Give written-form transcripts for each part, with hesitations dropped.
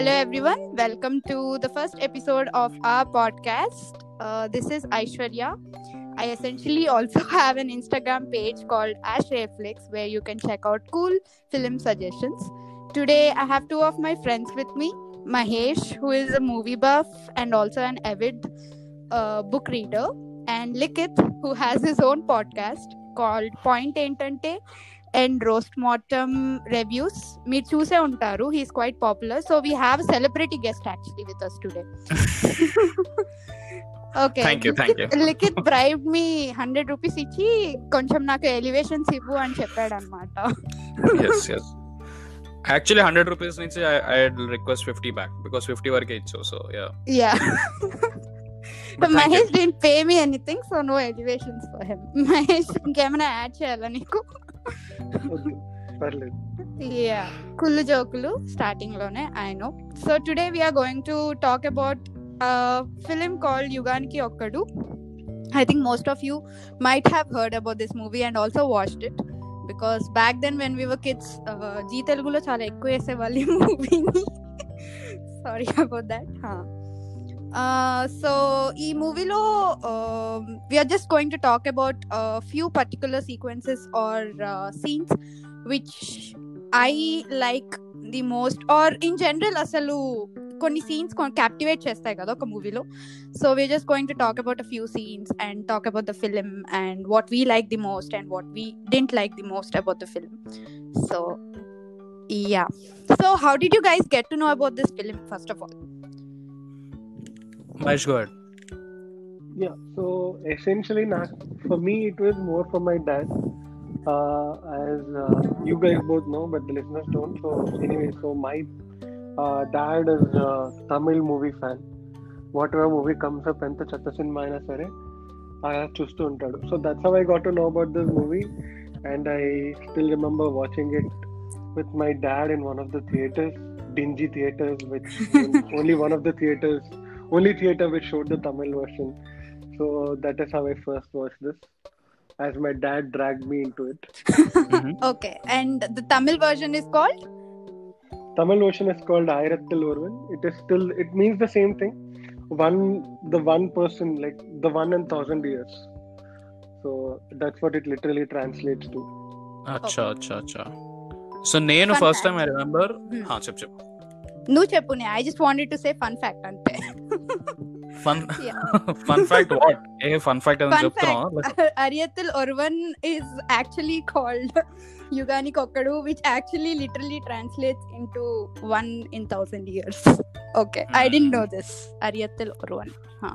Hello everyone, welcome to the first episode of our podcast. This is Aishwarya. I essentially also have an Instagram page called Ash Reflex where you can check out cool film suggestions. Today I have two of my friends with me, Mahesh, who is a movie buff and also an avid book reader, and Likit, who has his own podcast called Point Entante and roast mortem reviews, Meetsu Se Untaru. He's quite popular, so we have a celebrity guest actually with us today. Okay, thank you. Likit bribed me 100 rupees ఇచ్చి కొంచెం నాకు elevations ఇవ్వు అని చెప్పాడు అన్నమాట. Yes. Actually 100 rupees నుంచి I had request 50 back because 50 వరకే ఇచ్చావు, so yeah. But Mahesh didn't pay me anything, so no elevations for him. Mahesh, ఇంకేమైనా యాడ్ చేయాలా నీకు? కుళ్ళు జోకులు స్టార్టింగ్ లోనే, I know. So today we're going to talk about film called Yuganiki Okkadu. I think most of you might have heard about this movie and also watched it, because back then when we were kids Zee తెలుగులో చాలా ఎక్కువ వేసేవాళ్ళు ఈ మూవీని. Sorry about that. So ఈ మూవీలో we're just going to talk about few particular sequences or scenes which I like the most, or in general అసలు కొన్ని సీన్స్ క్యాప్టివేట్ చేస్తాయి కదా ఒక మూవీలో. So we're just going to talk about a few scenes and talk about the film and what we like the most and what we didn't like the most about the film. So yeah, so how did you guys get to know about this film first of all? Mahesh, go ahead. Yeah, so essentially for me it was more for my dad, as you guys both know but the listeners don't. So anyway, so my dad is a Tamil movie fan. Whatever movie comes up enta Chattar Singh mayna sare aya chustu untadu. So that's how I got to know about this movie, and I still remember watching it with my dad in one of the theaters, dingy theaters, which only one of the theaters, only theater which showed the Tamil version. So that is how I first watched this, as my dad dragged me into it. Mm-hmm. Okay, and the Tamil version is called Aayirathil Oruvan. It is still, it means the same thing, the one person, like the 1,000 years. So that's what it literally translates to. Acha. So nenu first time I remember. Ha, chep nu chepune. I just wanted to say fun fact ante. Fun fact what? Hey, fun fact anu cheptunna. Aayirathil Oruvan is actually called Yugani Okkadu, which actually literally translates into 1 in 1,000 years. Okay, I didn't know this. Aayirathil Oruvan. Ha.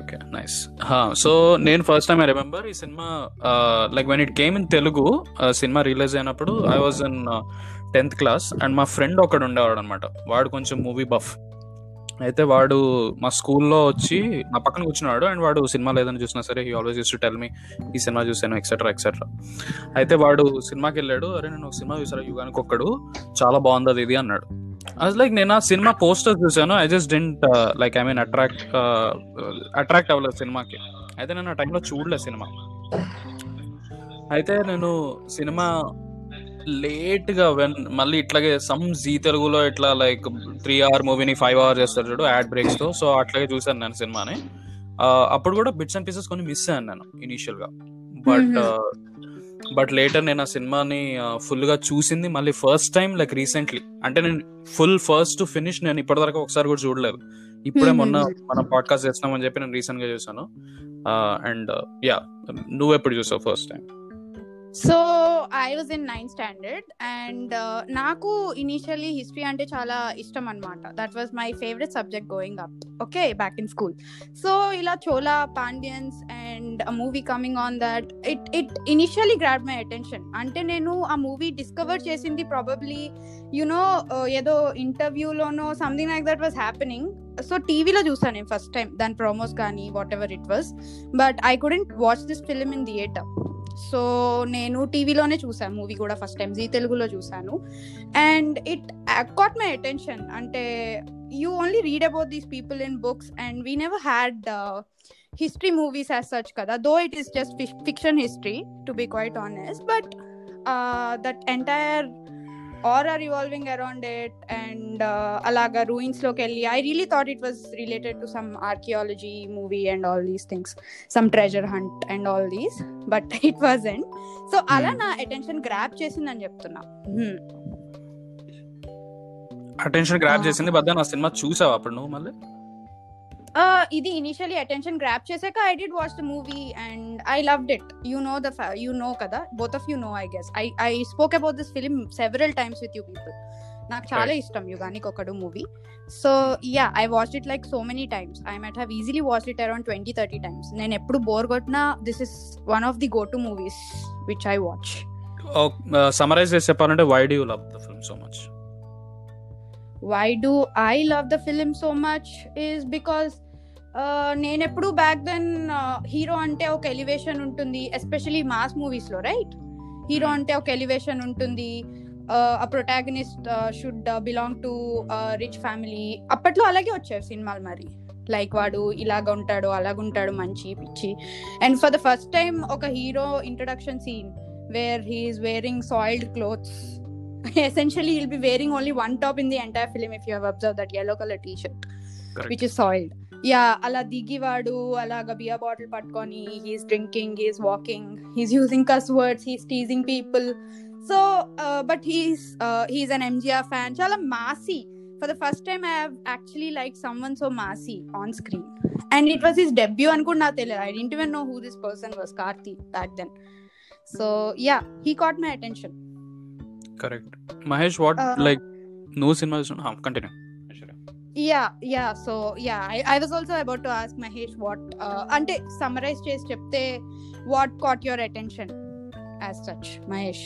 Okay, nice. Ha, so nen first time I remember ee cinema, like when it came in Telugu, cinema release ayinappudu I was in 10th class, and my friend ఒకడు ఉండేవాడు అనమాట. వాడు కొంచెం movie buff అయితే వాడు మా స్కూల్లో వచ్చి నా పక్కన కూర్చున్నాడు. అండ్ వాడు సినిమా లేదని చూసినా సరే he always use to tell me ఈ సినిమా చూసాను ఎక్సెట్రా. అయితే వాడు సినిమాకి వెళ్ళాడు, అరే నేను ఒక సినిమా చూసాను యుగానికి ఒక్కడు, చాలా బాగుంది అది ఇది అన్నాడు. అది లైక్ నేను ఆ సినిమా పోస్టర్ చూసాను, I just didn't like I mean attract అవ్వలేదు సినిమాకి. అయితే నేను ఆ టైంలో చూడలేదు సినిమా. అయితే నేను సినిమా లేట్ గా మళ్ళీ ఇట్లాగే సమ్ జీ తెలుగులో ఇట్లా లైక్ 3 hour మూవీని 5 hours చేస్తారు చూడు యాడ్ బ్రేక్స్ తో, సో అట్లాగే చూసాను నేను సినిమాని. అప్పుడు కూడా బిట్స్ అండ్ పీసెస్ కొన్ని మిస్ అయ్యాను నేను ఇనీషియల్ గా, బట్ లేటర్ నేను ఆ సినిమాని ఫుల్ గా చూసింది మళ్ళీ ఫస్ట్ టైం లైక్ రీసెంట్లీ. అంటే నేను ఫుల్ ఫస్ట్ టు ఫినిష్ నేను ఇప్పటివరకు ఒకసారి కూడా చూడలేదు. ఇప్పుడే మొన్న మనం పాడ్కాస్ట్ చేస్తున్నామని చెప్పి నేను రీసెంట్ గా చూసాను. అండ్ యా, నువ్వెప్పుడు చూసావు first time? So I was in 9th standard, and నాకు initially history అంటే చాలా ఇష్టం అన్నమాట. That was my favorite subject going up, okay, back in school. So ఇలా Chola, Pandians and a movie coming on that, it initially grabbed my attention. అంటే నేను ఆ movie discover చేసింది probably, you know, ఏదో ఇంటర్వ్యూలోనో something like that was happening. So టీవీలో చూసాను నేను ఫస్ట్ టైం దాని ప్రోమోస్ కానీ whatever it was, but I couldn't watch this film in theatre. So నేను టీవీలోనే చూసాను మూవీ కూడా ఫస్ట్ టైం, జీ తెలుగులో చూసాను. And it caught my attention. అంటే you only read about these people in books, and we never had history movies as such కదా, though it is just fiction history to be quite honest. But that entire or are revolving around it, and alaga ruins loki elli, I really thought it was related to some archaeology movie and all these things, some treasure hunt and all these, but it wasn't. So ala na attention grab chesindi ani cheptunna. Attention grab chesindi badda na cinema chusaava appudu nu malli? Idi initially attention grab chesaka I did watch the movie and I loved it. You know kada, both of you know, I guess I spoke about this film several times with you people. Naku chaala ishtam Yugani Okkadu movie, so yeah, I watched it like so many times. I might have easily watched it around 20-30 times. Nen eppudu bore gotna, this is one of the go to movies which I watch. Summarize this apparently, why do you love the film so much? Why do I love the film so much is because నేను ఎప్పుడు back then hero అంటే ఒక elevation ఉంటుంది, especially mass మూవీస్లో right, hero అంటే ఒక elevation ఉంటుంది, ఆ protagonist should belong to rich family. అప్పట్లో అలాగే వచ్చాయి సినిమాలు మరి, లైక్ వాడు ఇలాగ ఉంటాడు అలాగుంటాడు మంచి పిచ్చి. And for the first time ఒక hero introduction scene where he is wearing soiled clothes. Essentially he'll be wearing only one top in the entire film, if you have observed that yellow color t-shirt. Correct. Which is soiled. Yeah, ala digi vaadu alaga beer bottle pattukoni, he's drinking, he's walking, he's using cuss words, he's teasing people. So but he's an MGR fan, chala massy. For the first time I have actually liked someone so massy on screen, and it was his debut anukunna telledu. I didn't even know who this person was, Karthi, back then. So yeah, he caught my attention. Correct. Mahesh, what like no cinema is not continue. Yeah so yeah, I was also about to ask Mahesh what ante summarize chesi chepte what caught your attention as such, Mahesh?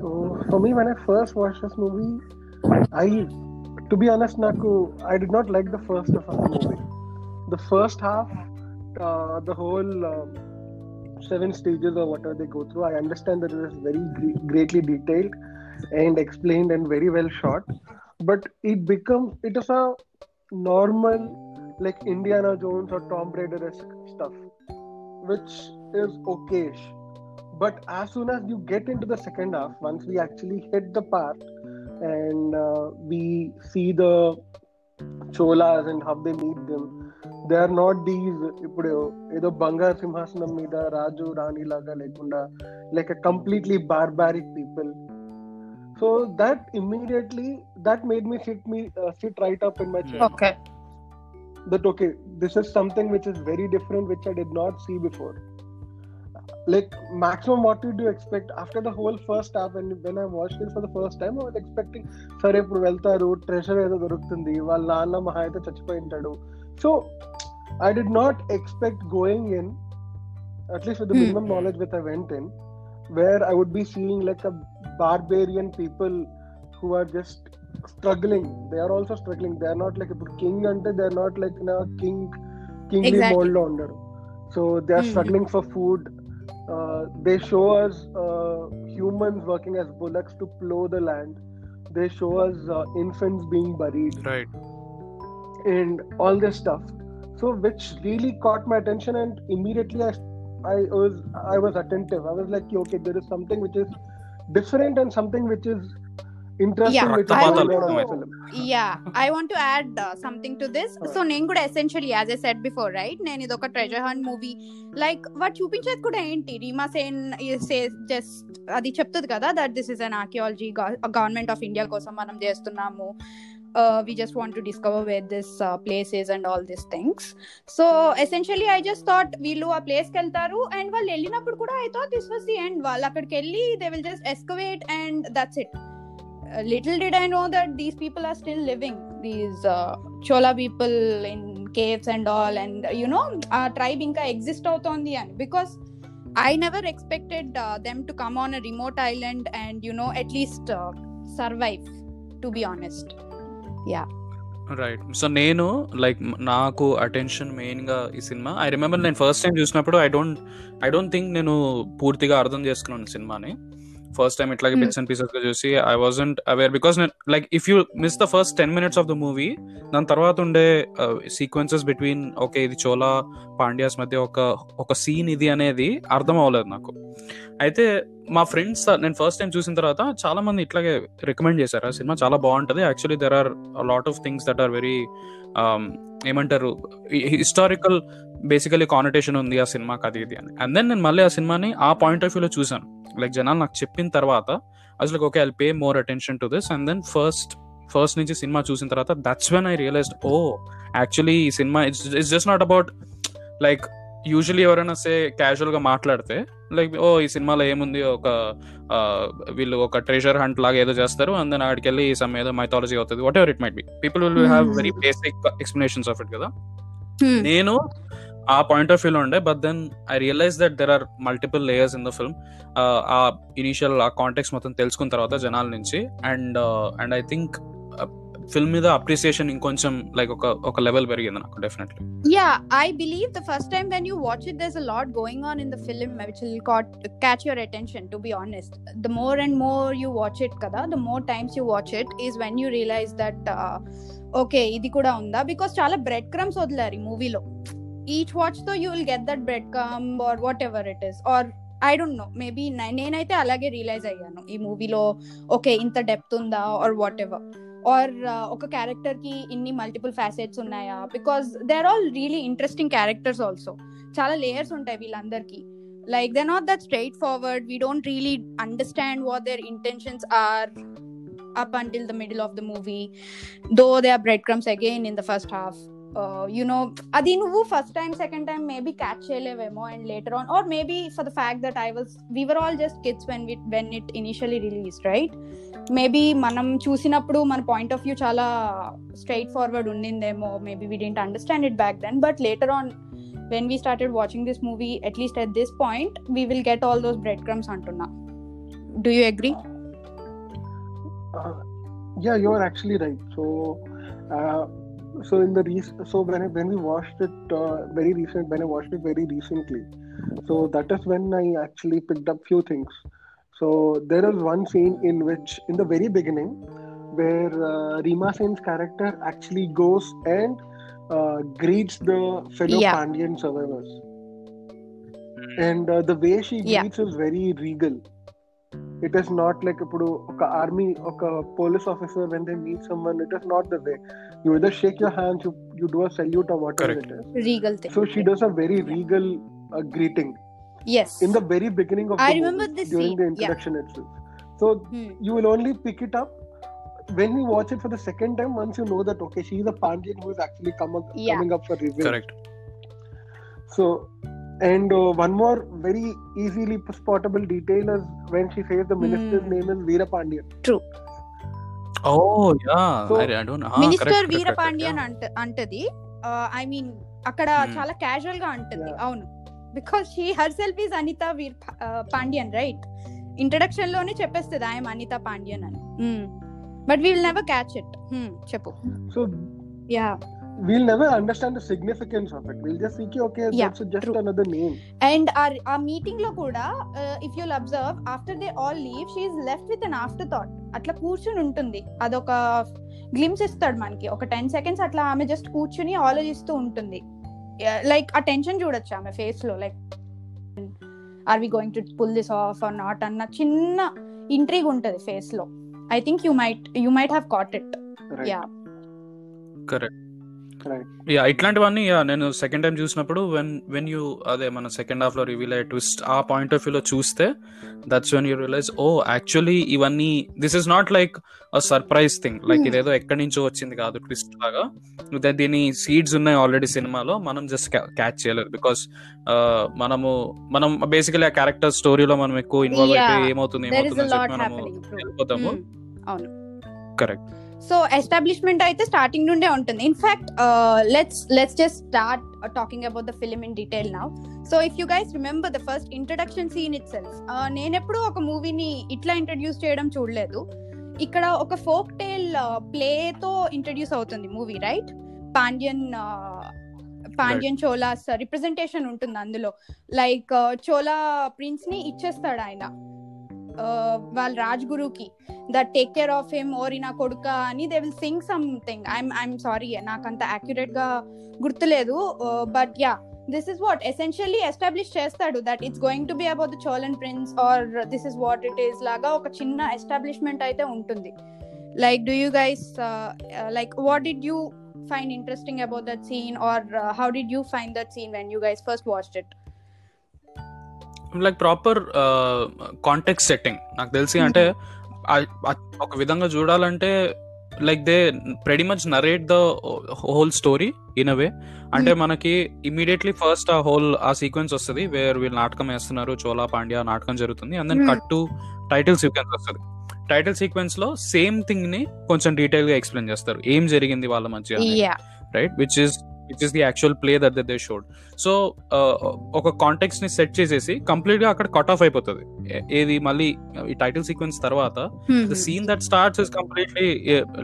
So for me, when I first watched this movie, to be honest, I did not like the first half of the movie. The first half, the whole 7 stages or whatever they go through, I understand that it is very greatly detailed and explained and very well shot, but it is a normal like Indiana Jones or Tomb Raider-esque stuff, which is okay-ish. But as soon as you get into the second half, once we actually hit the part and we see the Cholas and how they meet them, they are not these ipudu edo Banga, Simhasanamida, Raju, Rani, Lagalekunda, like a completely barbaric people. So that made me sit right up in my chair. Okay, this is something which is very different, which I did not see before. Like maximum what did you expect after the whole first half? And when I watched it for the first time, I was expecting sare ippudu veltaru treasure edo dorukutundi, vaalla nanna mahayata chachipoyintadu. So I did not expect going in, at least with the minimum knowledge that I went in, where I would be seeing like a barbarian people who are just struggling. They are also struggling. They are not like a king ante. They are not like a kingly mold under. So they are struggling for food. They show us humans working as bullocks to plow the land. They show us infants being buried. Right. And all this stuff, so which really caught my attention, and immediately I was attentive. I was like, okay, there is something which is different and something which is interesting. Yeah, which I want to add something to this. So నేను కూడా essentially, as I said before, right, నేను ఇది ఒక treasure hunt movie, like what చూపించేది కూడా ఏంటి, రీమా సేన్ జస్ట్ అది చెప్తుంది కదా, that this is an archaeology, government of India కోసం మనం చేస్తున్నాము. We just want to discover where this place is and all these things. So essentially I just thought we'll a place keltaru, and while ellinappudu kuda I thought this was the end, vaalla akkadiki elli they will just excavate and that's it. Little did I know that these people are still living, these Chola people in caves and all, and you know our tribe inka exist avutondi ani, because I never expected them to come on a remote island and you know at least survive, to be honest. Yeah, right. So nenu like naaku attention main ga ee cinema, I remember నేను first time చూసినప్పుడు I don't think నేను పూర్తిగా అర్థం చేసుకున్నాను సినిమాని. First time ఇట్లాగే bits and pieces గా చూసి I wasn't aware, because like if you miss the first 10 minutes of the movie, దాని తర్వాత ఉండే సీక్వెన్సెస్ బిట్వీన్ ఓకే ఇది చోలా పాండ్యాస్ మధ్య ఒక సీన్ ఇది అనేది అర్థం అవ్వలేదు నాకు. అయితే మా ఫ్రెండ్స్ నేను ఫస్ట్ టైం చూసిన తర్వాత చాలా మంది ఇట్లాగే రికమెండ్ చేశారు, ఆ సినిమా చాలా బాగుంటుంది, actually there are lot of things that are very ఏమంటారు హిస్టారికల్ బేసికలీ కానటేషన్ ఉంది ఆ సినిమాకి, అది ఇది అని. అండ్ దెన్ నేను మళ్ళీ ఆ సినిమాని ఆ పాయింట్ ఆఫ్ వ్యూలో చూసాను, లైక్ జనాలు నాకు చెప్పిన తర్వాత అసలు okay I will pay more attention to this. And then first నుంచి సినిమా చూసిన తర్వాత that's when I realised oh actually ఈ cinema it's just not about like usually ఎవరైనా సే క్యాజువల్గా మాట్లాడితే లైక్ ఓ ఈ సినిమాలో ఏముంది ఒక వీళ్ళు ఒక ట్రెజర్ హంట్ లాగా ఏదో చేస్తారు అండ్ దెన్ అక్కడికి వెళ్ళి సమ్ ఏదో మైథాలజీ అవుతుంది whatever it might be, people will have very basic explanations of it కదా. నేను ఆ పాయింట్ ఆఫ్ వ్యూలో ఉండే, but then I realise that there are multiple layers in the film. ఆ ఇనిషియల్ ఆ కాంటెక్స్ మొత్తం తెలుసుకున్న తర్వాత జనాల నుంచి and and I think film మీద అప్రిసియేషన్ ఇంకొంచెం లైక్ ఒక లెవెల్ పెరిగింది నాకు definitely. Yeah I believe the first time when you watch it there's a lot going on in the film which will catch your attention to be honest. The more and more you watch it కదా, the more times you watch it is when you realise that okay ఇది కూడా ఉందా, because చాలా bread crumbs వదిలారు ఈ మూవీలో. Each watch though you will get that breadcrumb or whatever it is, or I don't know, maybe nenaithe alage realize ayyanu ee movie lo okay inta depth unda or whatever, or oka character ki inni multiple facets unnaya, because they're all really interesting characters also. Chala layers untai villandarki, like they're not that straightforward, we don't really understand what their intentions are up until the middle of the movie, though there are breadcrumbs again in the first half. You know, అది నువ్వు first time second time maybe catch చేయలేవేమో, and later on, or maybe for the fact that we were all just kids when it initially released, right? Maybe మనం చూసినప్పుడు మన point of view చాలా straight forward ఉండిందేమో, maybe we didn't understand it back then, but later on when we started watching this movie, at least at this point, we will get all those breadcrumbs అంటున్నా. Do you agree? Yeah, you are actually right. So in the when we watched it very recently, so that is when I actually picked up few things. So there is one scene in which in the very beginning where Reema Sen's character actually goes and greets the fellow Pandian survivors, and the way she greets is very regal. It is not like oka army, oka police officer, when they meet someone, it is not the way. You either shake your hands, you do a salute or whatever. Correct. It is. Regal thing. So she does a very regal greeting. Yes. In the very beginning of I remember this during the introduction itself. So you will only pick it up when you watch it for the second time, once you know that, okay, she is a Pandian who is actually coming up for revenge. Correct. So... And one more very easily spotable detail is when she says the minister's name is Veera Pandian. True. Oh, yeah. So, I don't know. Minister Veera Pandian antadi. I mean, akkada chala casual ga antadi. Avunu. Because she herself is Anitha Veera Pandian, right? Introduction lone cheppestadi I am Anitha Pandian ani. But we will never catch it. Cheppu. So, yeah. We'll never understand the significance of it. We'll just think, okay, that's just another name. And our meeting lo kuda, if you'll observe, after they all leave, she is left with an afterthought. Atla kurchuni untundi. Adoka glimpse istadu maniki. Oka 10 seconds atla ame just kurchuni ఆలోచిస్తూ ఉంటుంది. Like ఆ tension చూడొచ్చు ఆమె face లో, like are we going to pull this off or not అన్న చిన్న intrigue ఉంటది face లో. I think you might have caught it. Right. Yeah. Correct. ఇట్లాంటివన్నీ నేను సెకండ్ టైం చూసినప్పుడు వెన్ యూ అదే మన సెకండ్ హాఫ్ లో రివీల్ అయ్యే ట్విస్ట్ ఆ పాయింట్ ఆఫ్ వ్యూలో చూస్తే that's when you realise oh actually ఇవన్నీ this is not like a surprise thing, like ఇదేదో ఎక్కడి నుంచో వచ్చింది కాదు ట్విస్ట్ లాగా, దీని సీడ్స్ ఉన్నాయి ఆల్రెడీ సినిమాలో, మనం జస్ట్ క్యాచ్ చేయలేదు బికాస్ మనం బేసికలీ ఆ క్యారెక్టర్ స్టోరీలో మనం ఎక్కువ ఇన్వాల్వ్ అయితే ఏమవుతుంది మనము వెళ్ళిపోతాము. Correct. So establishment aithe starting nunde untundi. In fact, let's just start talking about the film in detail now. So if you guys remember the first introduction scene itself, nenu eppudu oka movie ni itla introduce cheyadam chudaledu. Ikkada oka folk tale play tho introduce avutundi movie, right? Pandian Cholas representation untundi andulo, like Chola prince ni ichchestadu aina వాళ్ళ రాజ్గురుకి, that take care of him ఓరి నా కొడుక అని, they will sing something. I'm sorry, నాకు అంత యాక్యురేట్గా గుర్తులేదు, but yeah this is what essentially established చేస్తాడు, that it's going to be about the Cholan prince or this is what it is లాగా ఒక చిన్న establishment అయితే ఉంటుంది. Like, do you guys like what did you find interesting about that scene, or how did you find that scene when you guys first watched it? Like proper context setting నాకు తెలిసి అంటే ఒక విధంగా చూడాలంటే like they pretty much narrate the whole story in a way. అంటే మనకి immediately first ఆ whole ఆ సీక్వెన్స్ వస్తుంది వేర్ వీళ్ళు నాటకం వేస్తున్నారు, చోలా పాండ్యా నాటకం జరుగుతుంది, and then cut to title sequence వస్తుంది. టైటిల్ సీక్వెన్స్ లో సేమ్ థింగ్ ని కొంచెం డీటెయిల్ గా ఎక్స్ప్లెయిన్ చేస్తారు ఏం జరిగింది వాళ్ళ మధ్య, right, which is the actual play that they showed. So ఒక కాంటెక్స్ట్ ని సెట్ చేసేసి కంప్లీట్ గా అక్కడ కట్ ఆఫ్ అయిపోతుంది ఏది మళ్ళీ ఈ టైటిల్ సీక్వెన్స్ తర్వాత the scene that starts is completely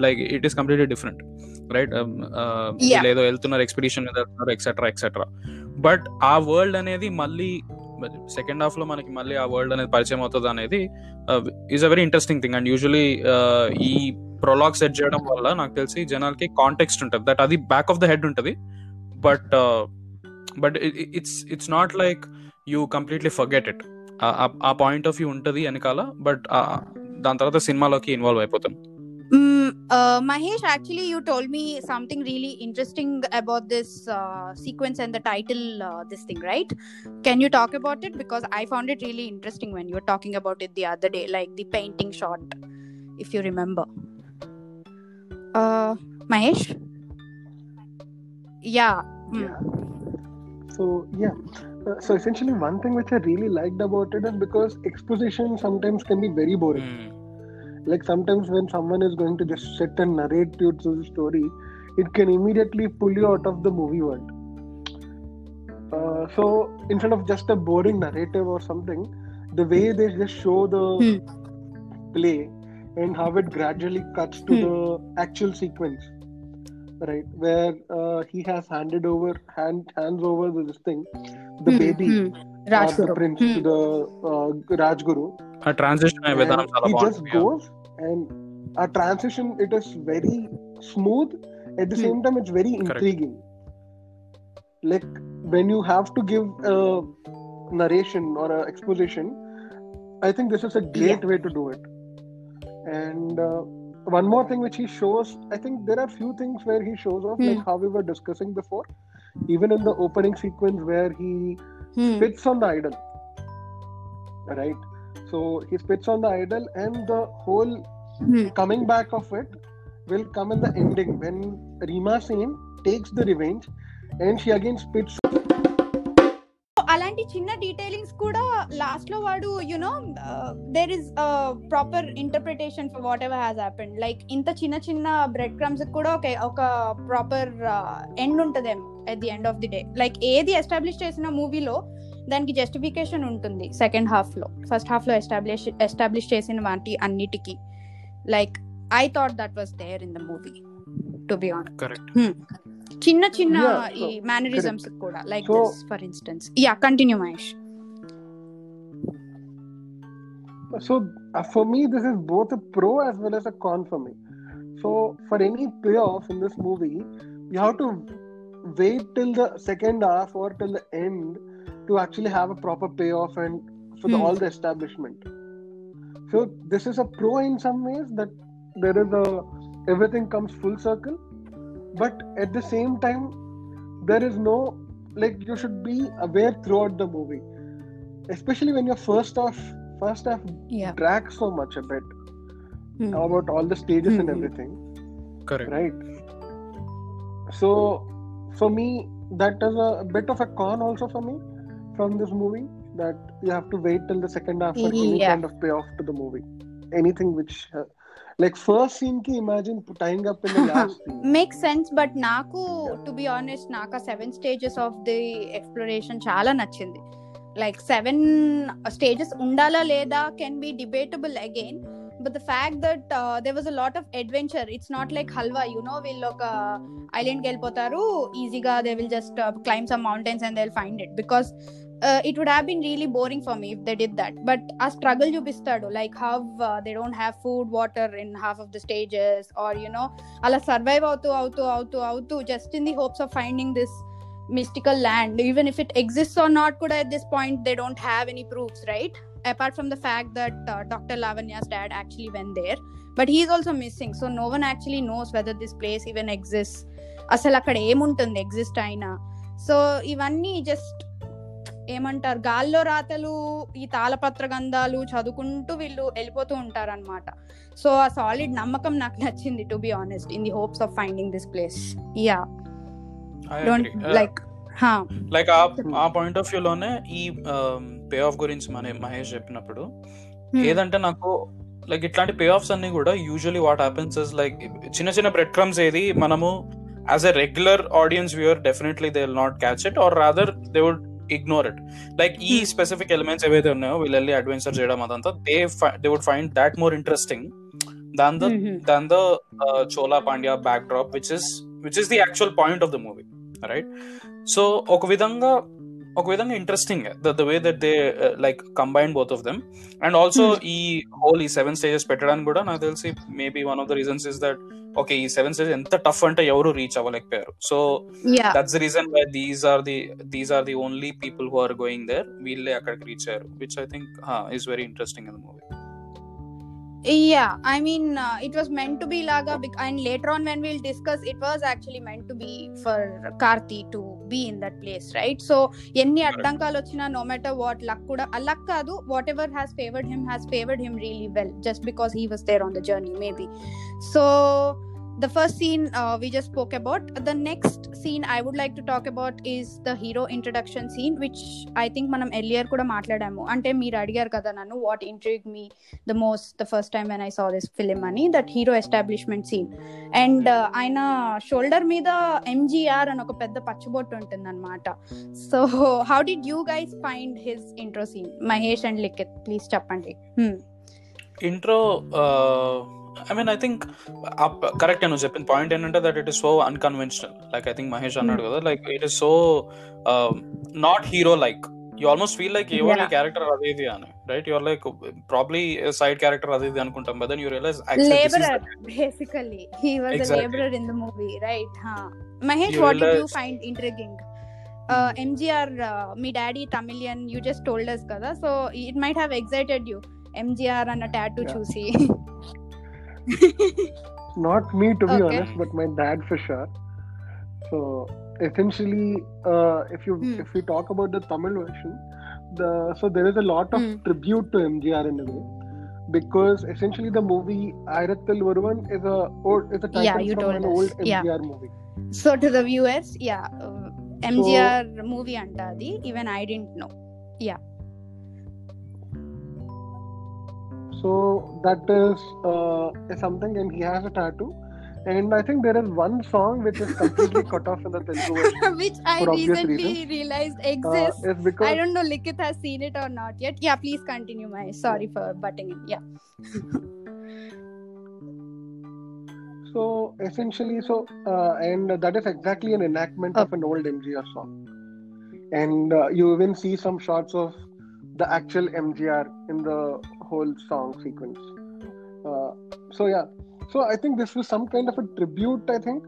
like it is completely different, right? ఏదో వెళ్తున్నారు ఎక్స్పెడిషన్ ఎక్సెట్రా ఎక్సెట్రా, బట్ ఆ వరల్డ్ అనేది మళ్ళీ సెకండ్ హాఫ్ లో మనకి మళ్ళీ ఆ వరల్డ్ అనేది పరిచయం అవుతుంది అనేది is a very interesting thing. And usually ఈ ప్రొలాగ్ సెట్ చేయడం వల్ల నాకు తెలిసి జనాలకి కాంటెక్స్ట్ ఉంటుంది, దట్ అది బ్యాక్ ఆఫ్ ద హెడ్ ఉంటుంది, but it's not like you completely forget it. ఆ పాయింట్ ఆఫ్ వ్యూ ఉంటుంది వెనకాల, బట్ దాని తర్వాత సినిమాలోకి ఇన్వాల్వ్ అయిపోతాం. Mahesh, actually you told me something really interesting about this sequence and the title, this thing, right? Can you talk about it? Because I found it really interesting when you were talking about it the other day, like the painting shot, if you remember. Mahesh? Yeah. Mm. So, yeah. So essentially one thing which I really liked about it is because exposition sometimes can be very boring. Like sometimes when someone is going to just sit and narrate you through the story, it can immediately pull you out of the movie world. So instead of just a boring narrative or something, the way they just show the play and how it gradually cuts to the actual sequence, right, where he has hands over this thing, the baby, Rajguru, the prince, to the Rajguru. A transition and he just goes, and a transition, it is very smooth, at the same time it's very intriguing. Correct. Like when you have to give a narration or a exposition, I think this is a great way to do it. And one more thing which he shows, I think there are few things where he shows off, like how we were discussing before, even in the opening sequence where he spits on the idol, right? So he spits on the idol, and the whole coming back of it will come in the ending when Reema Sen takes the revenge and she again spits. Alanti chinna detailings kuda last lo vaadu, you know, there is a proper interpretation for whatever has happened. Like inta chinna breadcrumbs kuda oka proper end untadem at the end of the day. Like edi establish chesina movie lo దానికి justification ఉంటుంది second half లో, first half లో establish చేసిన వాటి అన్నిటికీ. Like I thought that was there in the movie to be on. Correct. చిన్న చిన్న ఈ మేనరిజమ్స్ కూడా, like this for instance. Yeah, continue Mahesh. So for me this is both a pro as well as a con for me. So for any payoff in this movie, you have to wait till the second half or till the end to actually have a proper payoff and for all the establishment. So this is a pro in some ways, that there is everything comes full circle, but at the same time there is no, like, you should be aware throughout the movie, especially when your first half drags so much a bit about all the stages and everything. Correct. Right. So for me that is a bit of a con also for me from this movie, that you have to wait till the second half for any kind of payoff to the movie, anything which like first scene ki imagine tying up in the last scene makes sense. But naku to be honest, naka seven stages of the exploration chala nachindi. Like seven stages undala leda can be debatable again, but the fact that there was a lot of adventure. It's not like halwa, you know, we'll look island ki elpotaru easy ga, they will just climb some mountains and they'll find it, because it would have been really boring for me if they did that. But a struggle చూపిస్తాడు, like how they don't have food, water in half of the stages, or you know, ala survive అవుతూ just in the hopes of finding this mystical land, even if it exists or not kuda at this point they don't have any proofs, right? Apart from the fact that Dr. Lavanya's dad actually went there, but he is also missing, so no one actually knows whether this place even exists. అసలు అక్కడ ఏముంటుంది exist అయినా? So ఇవన్నీ just ఏమంటారు గాల్లో రాతలు, ఈ తాళపత్ర గంధాలు చదువుకుంటూ వీళ్ళు వెళ్ళిపోతూ ఉంటారు అనమాట. సో ఆ సాలిడ్ నమ్మకం నాకు నచ్చింది, to be honest, in the hopes of finding this place. Yeah don't like ఆ పాయింట్ ఆఫ్ వ్యూ లోనే ఈ పే ఆఫ్ గురించి మన మహేష్ చెప్పినప్పుడు ఏదంటే నాకు లైక్ ఇట్లాంటి పే ఆఫ్స్ అన్ని కూడా usually what happens is like చిన్న చిన్న బ్రెడ్ క్రమ్స్ ఏది మనము as a regular audience viewer definitely they will not catch it, or rather they would ignore it. Like e specific elements evaithe unnayo villalli adventure cheyadam adantha they would find that more interesting than the Chola Pandya backdrop which is the actual point of the movie, right? So ఒక విధంగా interesting the way that they like combine both of them. And also ఈ 7 stages పెట్టడానికి కూడా నాకు తెలిసి maybe one of the reasons is that okay ఈ 7 stages ఎంత tough అంటే ఎవరు రీచ్ అవ్వలేకపోయారు. So that's the reason why these are the only people who are going there, వీళ్ళే అక్కడికి రీచ్ అయ్యారు, which I think is very interesting in the movie. Yeah, I mean, it was meant to be Laga, and later on when we'll discuss, it was actually meant to be for Karthi to be in that place, right? So, enni addankalu ochina, no matter what, luck kaadu, whatever has favored him really well, just because he was there on the journey, maybe. So, the first scene we just spoke about. The next scene I would like to talk about is the hero introduction scene, which I think manam earlier kuda maatladamo. Ante meer adigaru kada nannu what intrigued me the most the first time when I saw this film ani, that hero establishment scene. And aina shoulder meeda MGR an oka pedda pachubottu untundannamata. So how did you guys find his intro scene, Mahesh and Likit? Please cheppandi. Intro I mean, I think correct anu cheppin point entante that it is so unconventional. Like I think Mahesh annadu kada, like it is so not hero like. You almost feel like every character adedi anu, right? You are like probably a side character adedi anukuntam, but then you realize actually laborer, basically he was exactly a laborer in the movie, right? Mahesh, you what realize... did you find intriguing? MGR, me daddy Tamilian, you just told us kada, so it might have excited you, MGR and a tattoo chusi. Not me, to be honest, but my dad for sure. So essentially, if we talk about the Tamil version, so there is a lot of tribute to MGR in a way, because essentially the movie Aayirathil Oruvan is a title from an old MGR movie. So to the viewers, MGR so, movie antadi, even I didn't know. Yeah. So that is something, and he has a tattoo, and I think there is one song which is completely cut off in the Telugu version, which I recently realized exists. I don't know Likit has seen it or not yet. Yeah, please continue, Mahesh. Sorry for butting in. Yeah. So essentially, and that is exactly an enactment of an old MGR song, and you even see some shots of the actual MGR in the whole song sequence. So I think this was some kind of a tribute, I think,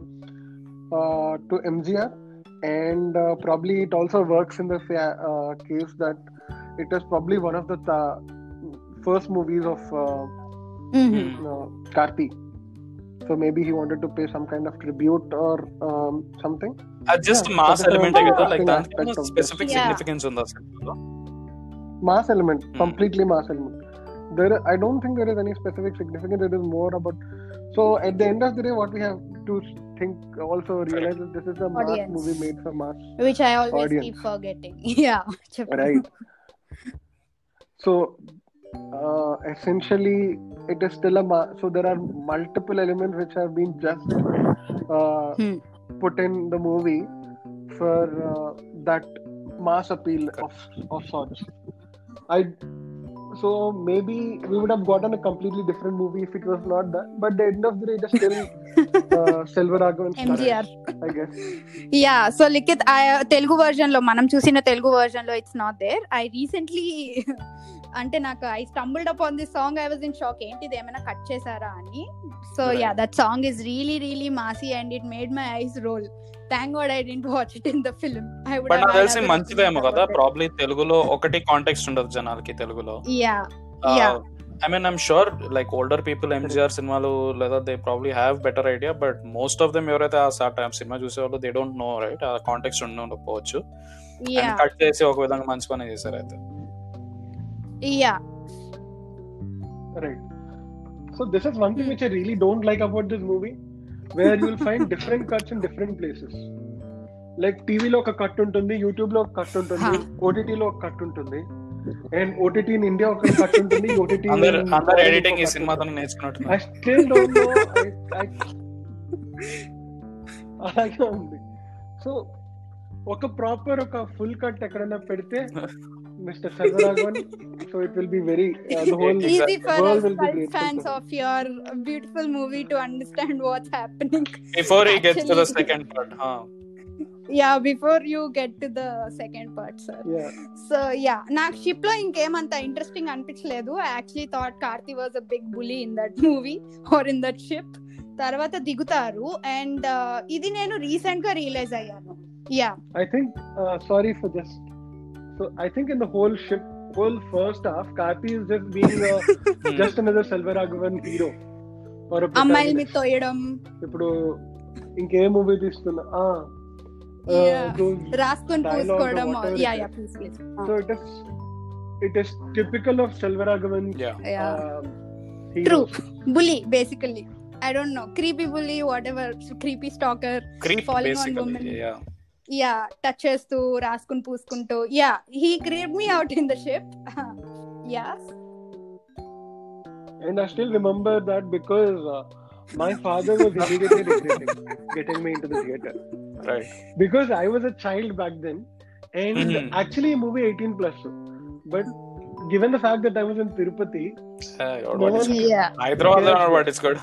to MGR, and probably it also works in the case that it is probably one of the first movies of Karthi, so maybe he wanted to pay some kind of tribute or something. Just mass element agadha, like that specific significance unda asadha. Mass element, completely mass element. I don't think there is any specific significance. It is more about, so at the end of the day, what we have to think, also realize that this is a mass audience movie made for mass, which I always keep forgetting. Yeah. Right. So essentially it is still so there are multiple elements which have been just put in the movie for that mass appeal of sorts. So maybe we would have gotten a completely different movie if it was not that. But the end of the day, it is still Selvaraghavan MGR, I guess. Yeah. So Likit, Telugu version lo, manam chusina Telugu version lo, it's not there. I recently అంటే నాకు I stumbled upon this song, I was in shock, ఏంటి ఇది ఏమైనా cut చేశారా అని. So yeah, that song is really really massy and it made my eyes roll. Thank God I didn't watch it in the film. I would but అది మంచిదేమో కదా, probably తెలుగులో ఒకటి కాంటెక్స్ట్ ఉండదు జనాలకి తెలుగులో. Yeah yeah, I mean, I'm sure like older people MGR సినిమాలు లేదా they probably have better idea, but most of them ఎవరైతే ఆ టైం సినిమా చూసేవాళ్ళు they don't know, right? ఆ కాంటెక్స్ట్ ఉండకపోవచ్చు, and కట్ చేసి ఒక విధంగా మంచి పని చేశారు అయితే. Yeah, right. So this is one thing which I really don't like about this movie, where you will find different cuts in different places. Like TV లో ఒక కట్ ఉంటుంది, YouTube లో ఒక కట్ ఉంటుంది, OTT లో ఒక కట్ ఉంటుంది. And OTT in India ఒక కట్ ఉంటుంది, OTT అందర్ ఎడిటింగ్ ఈ సినిమా తన నేర్చుకున్నట్టు. I still don't know. I can't. So ఒక ప్రాపర్ ఒక ఫుల్ కట్ ఎక్కడైనా పెడితే mister Selvaraghavan, so it will be very the whole easy for us fans of your beautiful movie to understand what's happening before he gets to the second part. Huh. Yeah, before you get to the second part, sir. Yeah. So yeah, na ship lo inkem anta interesting anpichaledu. I actually thought Karthi was a big bully in that movie or in that ship. Tarvata digutaru and idi nenu recent ga realize ayyanu. Yeah. I think sorry for just. So I think in the whole ship, whole first half, Karthi is just being just another Selvaraghavan hero or a ammayil mi toyadam. Ippudu inke movie istunna రాసుకొని పూసుకోవడం. So it is typical of Selvaraghavan. True bully basically. I don't know, creepy bully, whatever, creepy stalker, falling on women. Yeah, touches to రాసుకొని పూసుకుంటూ. Yeah, he creeped me out in the ship. Yes, and I still remember that because my father was immediately regretting getting me into the theater. Right. Because I was a child back then, and actually movie 18+, but given the fact that I was in Tirupati, Hyderabad or what it's good.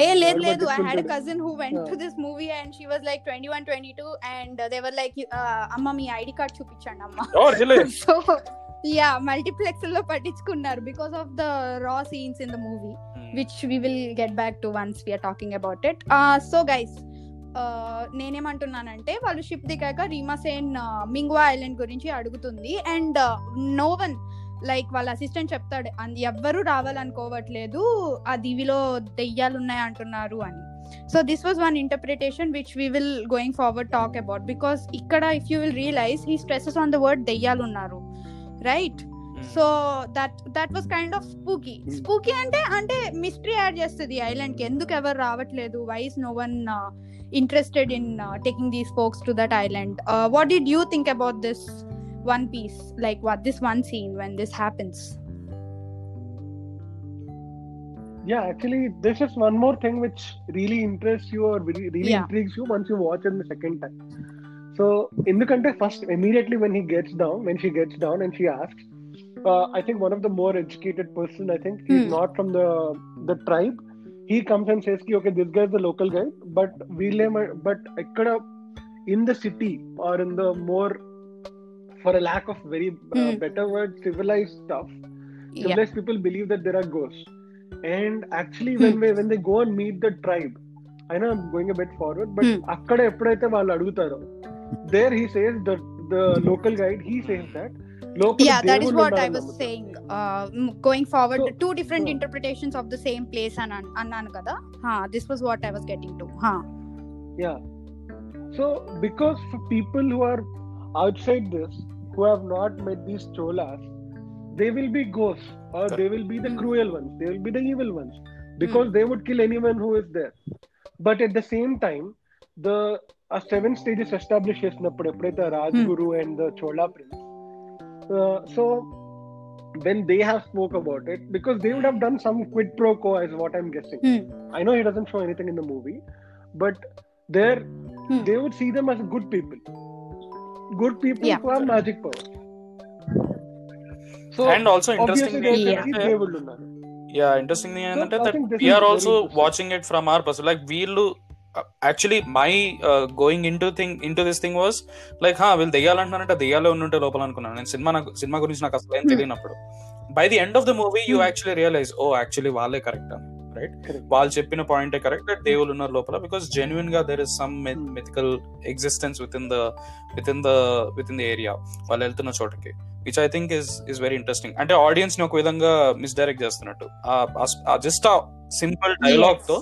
Hey, లేదు, I had a cousin who went to this movie and she was like 21, 22, and they were like, amma mi ID card chupichandi amma. Oh really? So yeah, multiplex lo pattichukunnaru because of the raw scenes in the movie, which we will get back to once we are talking about it. So guys, నేనేమంటున్నానంటే వాళ్ళు ship దిగాక Reema Sen మింగ్వా island గురించి అడుగుతుంది, and no one like వాళ్ళ assistant చెప్తాడు ఎవ్వరూ రావాలనుకోవట్లేదు, ఆ దివిలో దెయ్యాలు ఉన్నాయి అంటున్నారు అని. So this was one interpretation which we will going forward talk about, because ఇక్కడ if you will realise he stresses on the word దెయ్యాలు ఉన్నారు, right? So that was kind of spooky. Spooky అంటే మిస్టరీ యాడ్ చేస్తుంది ఐలాండ్కి, ఎందుకు ఎవరు రావట్లేదు, why is no one interested in taking these folks to that island. What did you think about this one piece, like what this one scene when this happens? Yeah, actually this is one more thing which really interests you or really intrigues you once you watch it the second time. So indukante first immediately when she gets down and she asks, I think one of the more educated person, I think he's not from the tribe. He comes and says ki okay, this guy is the local guy, but ikkada in the city or in the more, for a lack of very better word, civilized people believe that there are ghosts. And actually when they go and meet the tribe, I know I'm going a bit forward, but akkada eppudaithe vaallu adugutaro, there he says the local guide, he says that local, yeah, that is what I was saying, going forward. So, two different interpretations of the same place and annanu kada. This was what I was getting to. Yeah, so because for people who are outside this, who have not met these Cholas, they will be ghosts or they will be the cruel ones, they will be the evil ones, because they would kill anyone who is there. But at the same time, the seven stages established chesinapudu epudaithe Rajguru and the Chola prince, so when they have spoke about it, because they would have done some quid pro quo is what I'm guessing. I know he doesn't show anything in the movie, but there they would see them as good people who have magic power. So and also interestingly, they would do that. Yeah, interestingly, so, that we are also watching it from our perspective, like వీళ్ళు actually my going in to this thing was like వీళ్ళు దెయ్యాలంటున్నారంటే దెయ్యాలో ఉంటే లోపల అనుకున్నాను నేను. Cinema గురించి నాకు అసలు ఏం తెలియనప్పుడు by the end of the movie you actually realise oh actually వాళ్ళే కరెక్ట్ అని, రైట్? వాళ్ళు చెప్పిన పాయింటే కరెక్ట్ దట్ దేవుళ్ళు ఉన్నారు లోపల, బికాస్ జెన్యున్ గా there is some mythical existence with in the area వాళ్ళు వెళ్తున్న చోటకి, which I think is very interesting. అంటే ఆడియన్స్ ని ఒక విధంగా మిస్డైరెక్ట్ చేస్తున్నట్టు జస్ట్ ఆ సింపుల్ డైలాగ్ తో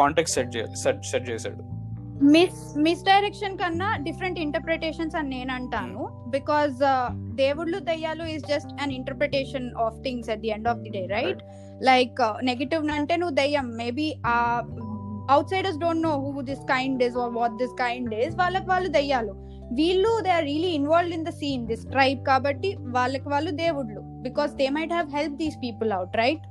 కాంటెక్స్ట్ సెట్ చేశాడు. మిస్డైరెక్షన్ కన్నా డిఫరెంట్ ఇంటర్ప్రిటేషన్స్ అని నేను అంటాను, బికాజ్ దేవుళ్ళు దయ్యాలు is just an interpretation of things at the end of the day, right? Like negative అంటే నువ్వు దయ్యం, maybe outsiders don't know who this kind is or what this kind is, వాళ్ళకి వాళ్ళు దయ్యాలు, వీళ్ళు they are really involved in the scene this tribe కాబట్టి వాళ్ళకి వాళ్ళు దేవుళ్ళు, because they might have help these people out, right?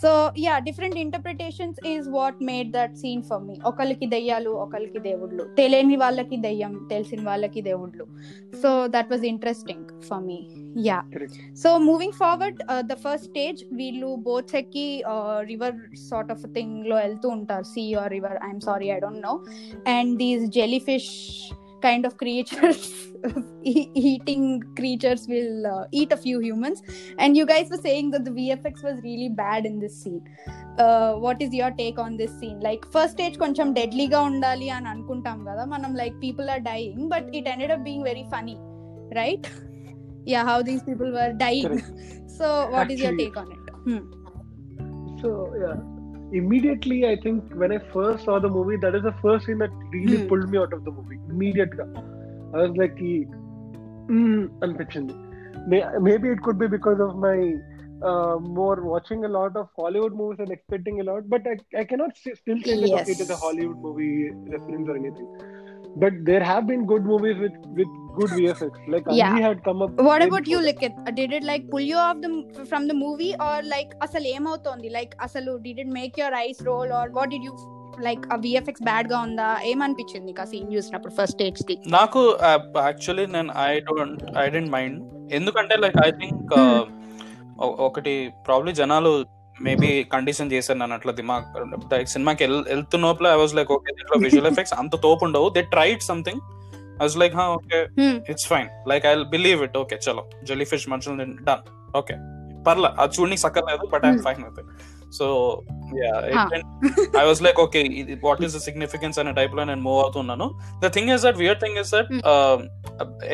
So yeah, different interpretations is what made that scene for me. ఒకళ్ళకి దయ్యాలు, ఒకళ్ళకి దేవుళ్ళు, తెలియని వాళ్ళకి దయ్యం, తెలిసిన వాళ్ళకి దేవుళ్ళు. So that was interesting for me. Yeah, so moving forward the first stage వీళ్ళు బోట్స్ ఎక్కి రివర్ సార్ట్ ఆఫ్ థింగ్ లో వెళ్తూ ఉంటారు, sea or river, I'm sorry I don't know, and these jelly fish kind of creatures eating creatures will eat a few humans, and you guys were saying that the VFX was really bad in this scene. What is your take on this scene? Like first stage koncham deadly ga undali an anukuntam kada manam, like people are dying, but it ended up being very funny, right? Yeah, how these people were dying. So what is your take on it? So yeah, immediately I think when I first saw the movie, that is the first scene that really pulled me out of the movie immediately. I was like unpitching. Maybe it could be because of my more watching a lot of Hollywood movies and expecting a lot, but I cannot still say that it is a Hollywood movie reference or anything, but there have been good movies with good VFX, like Andy had come up. What about you, Likit? Did it like pull you off from the movie, or like asal em avutondi, like asalu did it make your eyes roll, or what did you like? A VFX bad ga unda em anpichindi ka scene chusinapudu first stage ki? Naaku actually I didn't mind, endukante like I think ఒకటి probably జనాలు maybe condition చేశాను అని అట్లా దిమాగ్ సినిమాకి వెళ్తున్నప్పుడు I was like okay దీంట్లో visual effects అంత తోపు ఉండవు, they tried something, I was like okay it's fine, like I believe it, okay చలో జెల్లీ ఫిష్ మనుషులు డన్, ఓకే పర్లా అది చూడడానికి సక్కలేదు but I'm fine with it. So I was like okay what is the significance అనే type లో నేను move అవుతున్నాను. The thing is that weird thing is that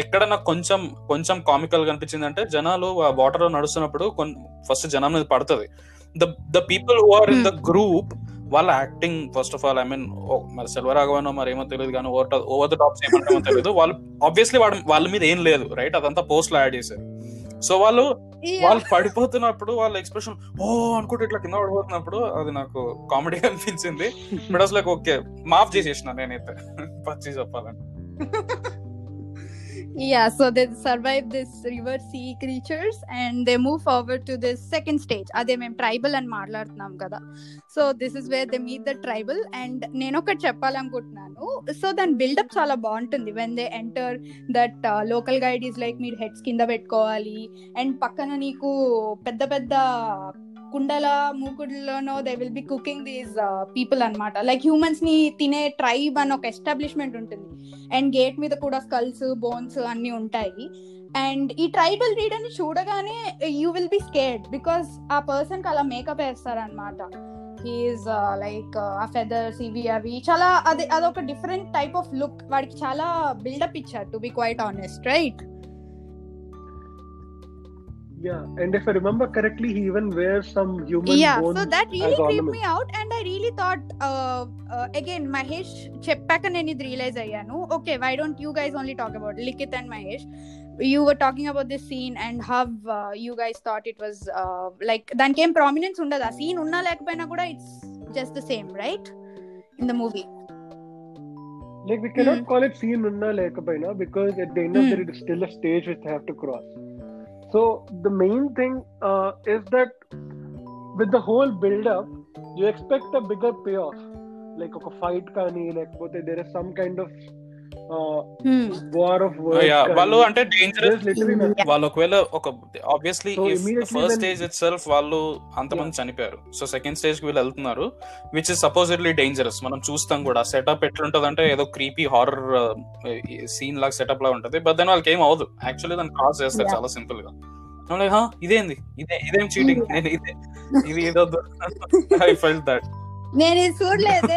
ఎక్కడ నాకు కొంచెం కొంచెం కామికల్ గా అనిపించింది అంటే జనాలు వాటర్ లో నడుస్తున్నప్పుడు ఫస్ట్ జనం మీద పడుతుంది, the people who are in the group while acting, first of all I mean మరి సెల్వరాఘవన్ మరి ఏమో తెలియదు కానీ ఓవర్ ద టాప్ ఏమంటామో తెలియదు, వాళ్ళు ఆబ్వియస్లీ వాళ్ళ మీద ఏం లేదు, రైట్? అదంతా పోస్ట్ లో యాడ్ చేశారు. సో వాళ్ళు పడిపోతున్నప్పుడు వాళ్ళ ఎక్స్ప్రెషన్ ఓ అనుకుంటే ఇట్లా కింద పడిపోతున్నప్పుడు అది నాకు కామెడీ అనిపించింది. బట్ అసలు ఓకే మాఫ్ చేసేసిన నేనైతే పచ్చి చెప్పాలని. Yeah, so they survive this river sea creatures and they move forward to this second stage. Adhe mem tribal and maatladutunnam kada, so this is where they meet the tribal, and nenu okka cheppalanukuntunanu. So then build up chala baantundi when they enter that local guide is like meer heads kinda pettukovali and pakkana neeku pedda pedda కుండల మూకుడులోనో they will be cooking these people అనమాట, like humans ని తినే tribe అని ఒక establishment ఉంటుంది, and gate మీద కూడా స్కల్స్ బోన్స్ అన్ని ఉంటాయి. అండ్ ఈ ట్రైబల్ లీడర్ ని చూడగానే you will be scared because ఆ పర్సన్ కి అలా మేకప్ వేస్తారనమాట, హీఈస్ లైక్ ఆ ఫెదర్స్ ఇవి అవి చాలా అదొక డిఫరెంట్ టైప్ ఆఫ్ లుక్, వాడికి చాలా బిల్డప్ ఇచ్చారు to be quite honest, right? Yeah, and if I remember correctly, he even wears some human bones. So that really creeped me out, and I really thought again Mahesh cheppaka nenu id realize ayyanu, okay why don't you guys only talk about Likit and Mahesh, you were talking about this scene and how you guys thought it was like daniki em prominence undada, scene unna lekapoyina kuda it's just the same, right, in the movie? Like we cannot call it scene unna lekapoyina because at the end of the day it is still a stage which they have to cross. So the main thing is that with the whole build-up, you expect a bigger payoff, like a fight, like there is some kind of వాళ్ళు అంటే dangerous వాళ్ళు ఒకవేళ ఒక obviously first stage itself వాళ్ళు అంతమంది చనిపోయారు. So second stage కి వీళ్ళు వెళ్తున్నారు విచ్ ఇస్ సపోజిట్లీ డేంజరస్. మనం చూస్తాం కూడా సెటప్ ఎట్లుంటది అంటే ఏదో క్రీపీ హారర్ సీన్ లాగా సెటప్ లాగా ఉంటది. బట్ దాని వాళ్ళకి ఏం అవదు యాక్చువల్లీ, దాన్ని క్రాస్ చేస్తారు చాలా సింపుల్ గా. ఇదేంది ఇదేం చీటింగ్ ఇది ఏదొద్దు ఐ ఫెల్ట్ దట్. నేను ఇది చూడలేదే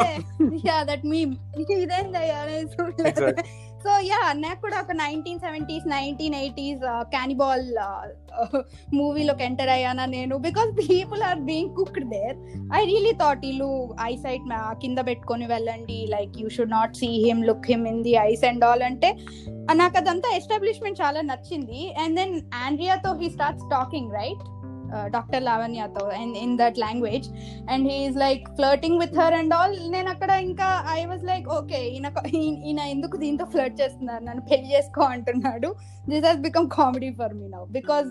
ఇదేందయ్యా నేను చూడలేదు. సో యా నాకు కూడా ఒక 1970s 1980s క్యానిబాల్ మూవీలోకి ఎంటర్ అయ్యానా నేను, because people are being cooked there. I really thought ఇల్లు ఐసైట్ కింద పెట్టుకొని వెళ్ళండి, like you should not see him, look him in the eyes and all. అంటే నాకు అదంతా ఎస్టాబ్లిష్మెంట్ చాలా నచ్చింది. అండ్ దెన్ ఆండ్రియాతో he starts talking right, Dr. Lavanya tho and in that language, and he is like flirting with her and all. Nen akada inka I was like okay ina enduku deento flirt chestunaru nanu pelli chesko antunnadu. This has become comedy for me now because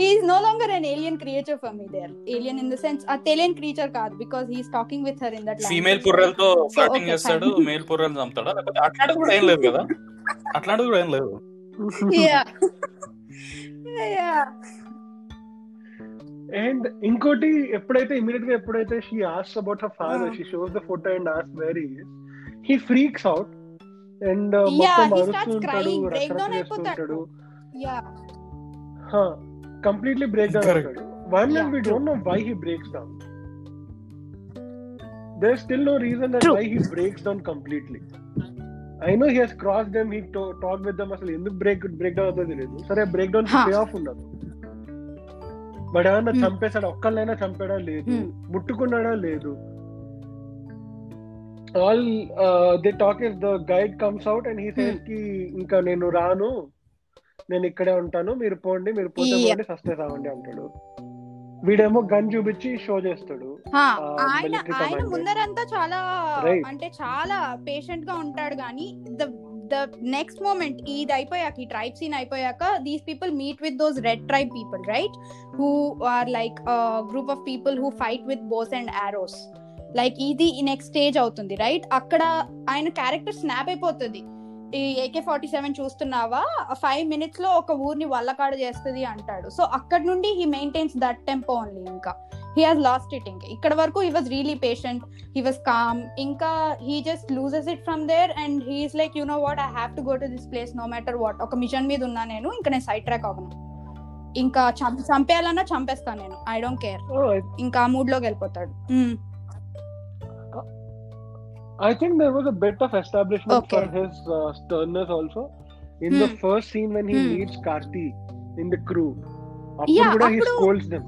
he is no longer an alien creature for me there. Alien in the sense a alien creature kaadu because he is talking with her in that language. Female purral tho flirting chestadu, male purral zamtada lekapothe atladu kuda em ledu kada, atladu kuda em ledu. Yeah yeah. And inkoti epudaithe immediately epudaithe she asks about her father, she shows the photo and asks where he is, he freaks out and he starts crying, breakdown aipotadu. Yeah completely breakdown aipotadu. One and we don't know why he breaks down. There's still no reason that why he breaks down completely. I know he has crossed them, he talked with them, asalu endu breakdown avutado teliyadu. Sare breakdown ki pay off undadu, but ఏమన్నా చంపేశాడు, ఒక్కళ్ళైనా చంపేడా లేదు, ముట్టుకున్నాడా లేదు. All they talk is the guide comes out and he says కి ఇంకా నేను రాను, నేను ఇక్కడే ఉంటాను, మీరు పోండి, మీరు పోతే సస్టే రావండి అంటాడు. వీడేమో గన్ చూపించి షో చేస్తాడు. ఆయన ముందరంతా చాలా అంటే చాలా పేషెంట్ గా ఉంటాడు కానీ the next moment Eid అయిపోయాక, ఈ ట్రైబ్ సీన్ అయిపోయాక, these people meet with those red tribe people, right, who are like a group of people who fight with bows and arrows, like ఇది next stage అవుతుంది right. అక్కడ ఆయన character snap అయిపోతుంది. ఈ AK-47 చూస్తున్నావా 5 minutes లో ఒక ఊరిని వల్లకాడ చేస్తుంది అంటాడు. సో అక్కడ నుండి he maintains that tempo only. ఇంకా he has lost it. Ikkad varaku he was really patient, he was calm, inka he just loses it from there and he is like you know what I have to go to this place no matter what, oka mission meed unna nenu, inka nen side track avunu, inka champeyalana champestanu nenu, I don't care, inka mood lo gelipotadu. I think there was a bit of establishment for his sternness also in the first scene when he meets Karthi in the crew. Appudu he scolds them.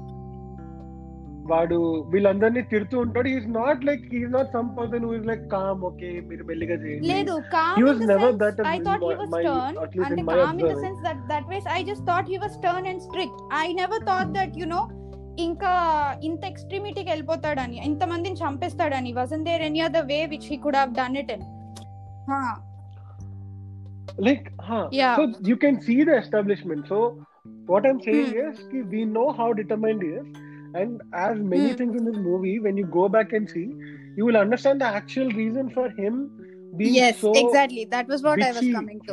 వాడు వీళ్ళందరినీ తిడుతూ ఉంటాడు. He's not like he's not some person who is like calm, okay మీరు మెల్లిగా చేయండి. లేదు calm in the sense I thought he was stern and calm in the sense that that ways I just thought he was stern and strict. I never thought that you know ఇంకా ఇంత ఎక్స్ట్రీమిటీకి వెళ్ళిపోతాడని, ఇంతమందిని చంపేస్తాడని. Wasn't there any other way which he could have done it in like so you can see the establishment. So what I am saying is కి we know how determined he is. And as many things in this movie, when you go back and see, you will understand the actual reason for him being so exactly. That was what I was coming to.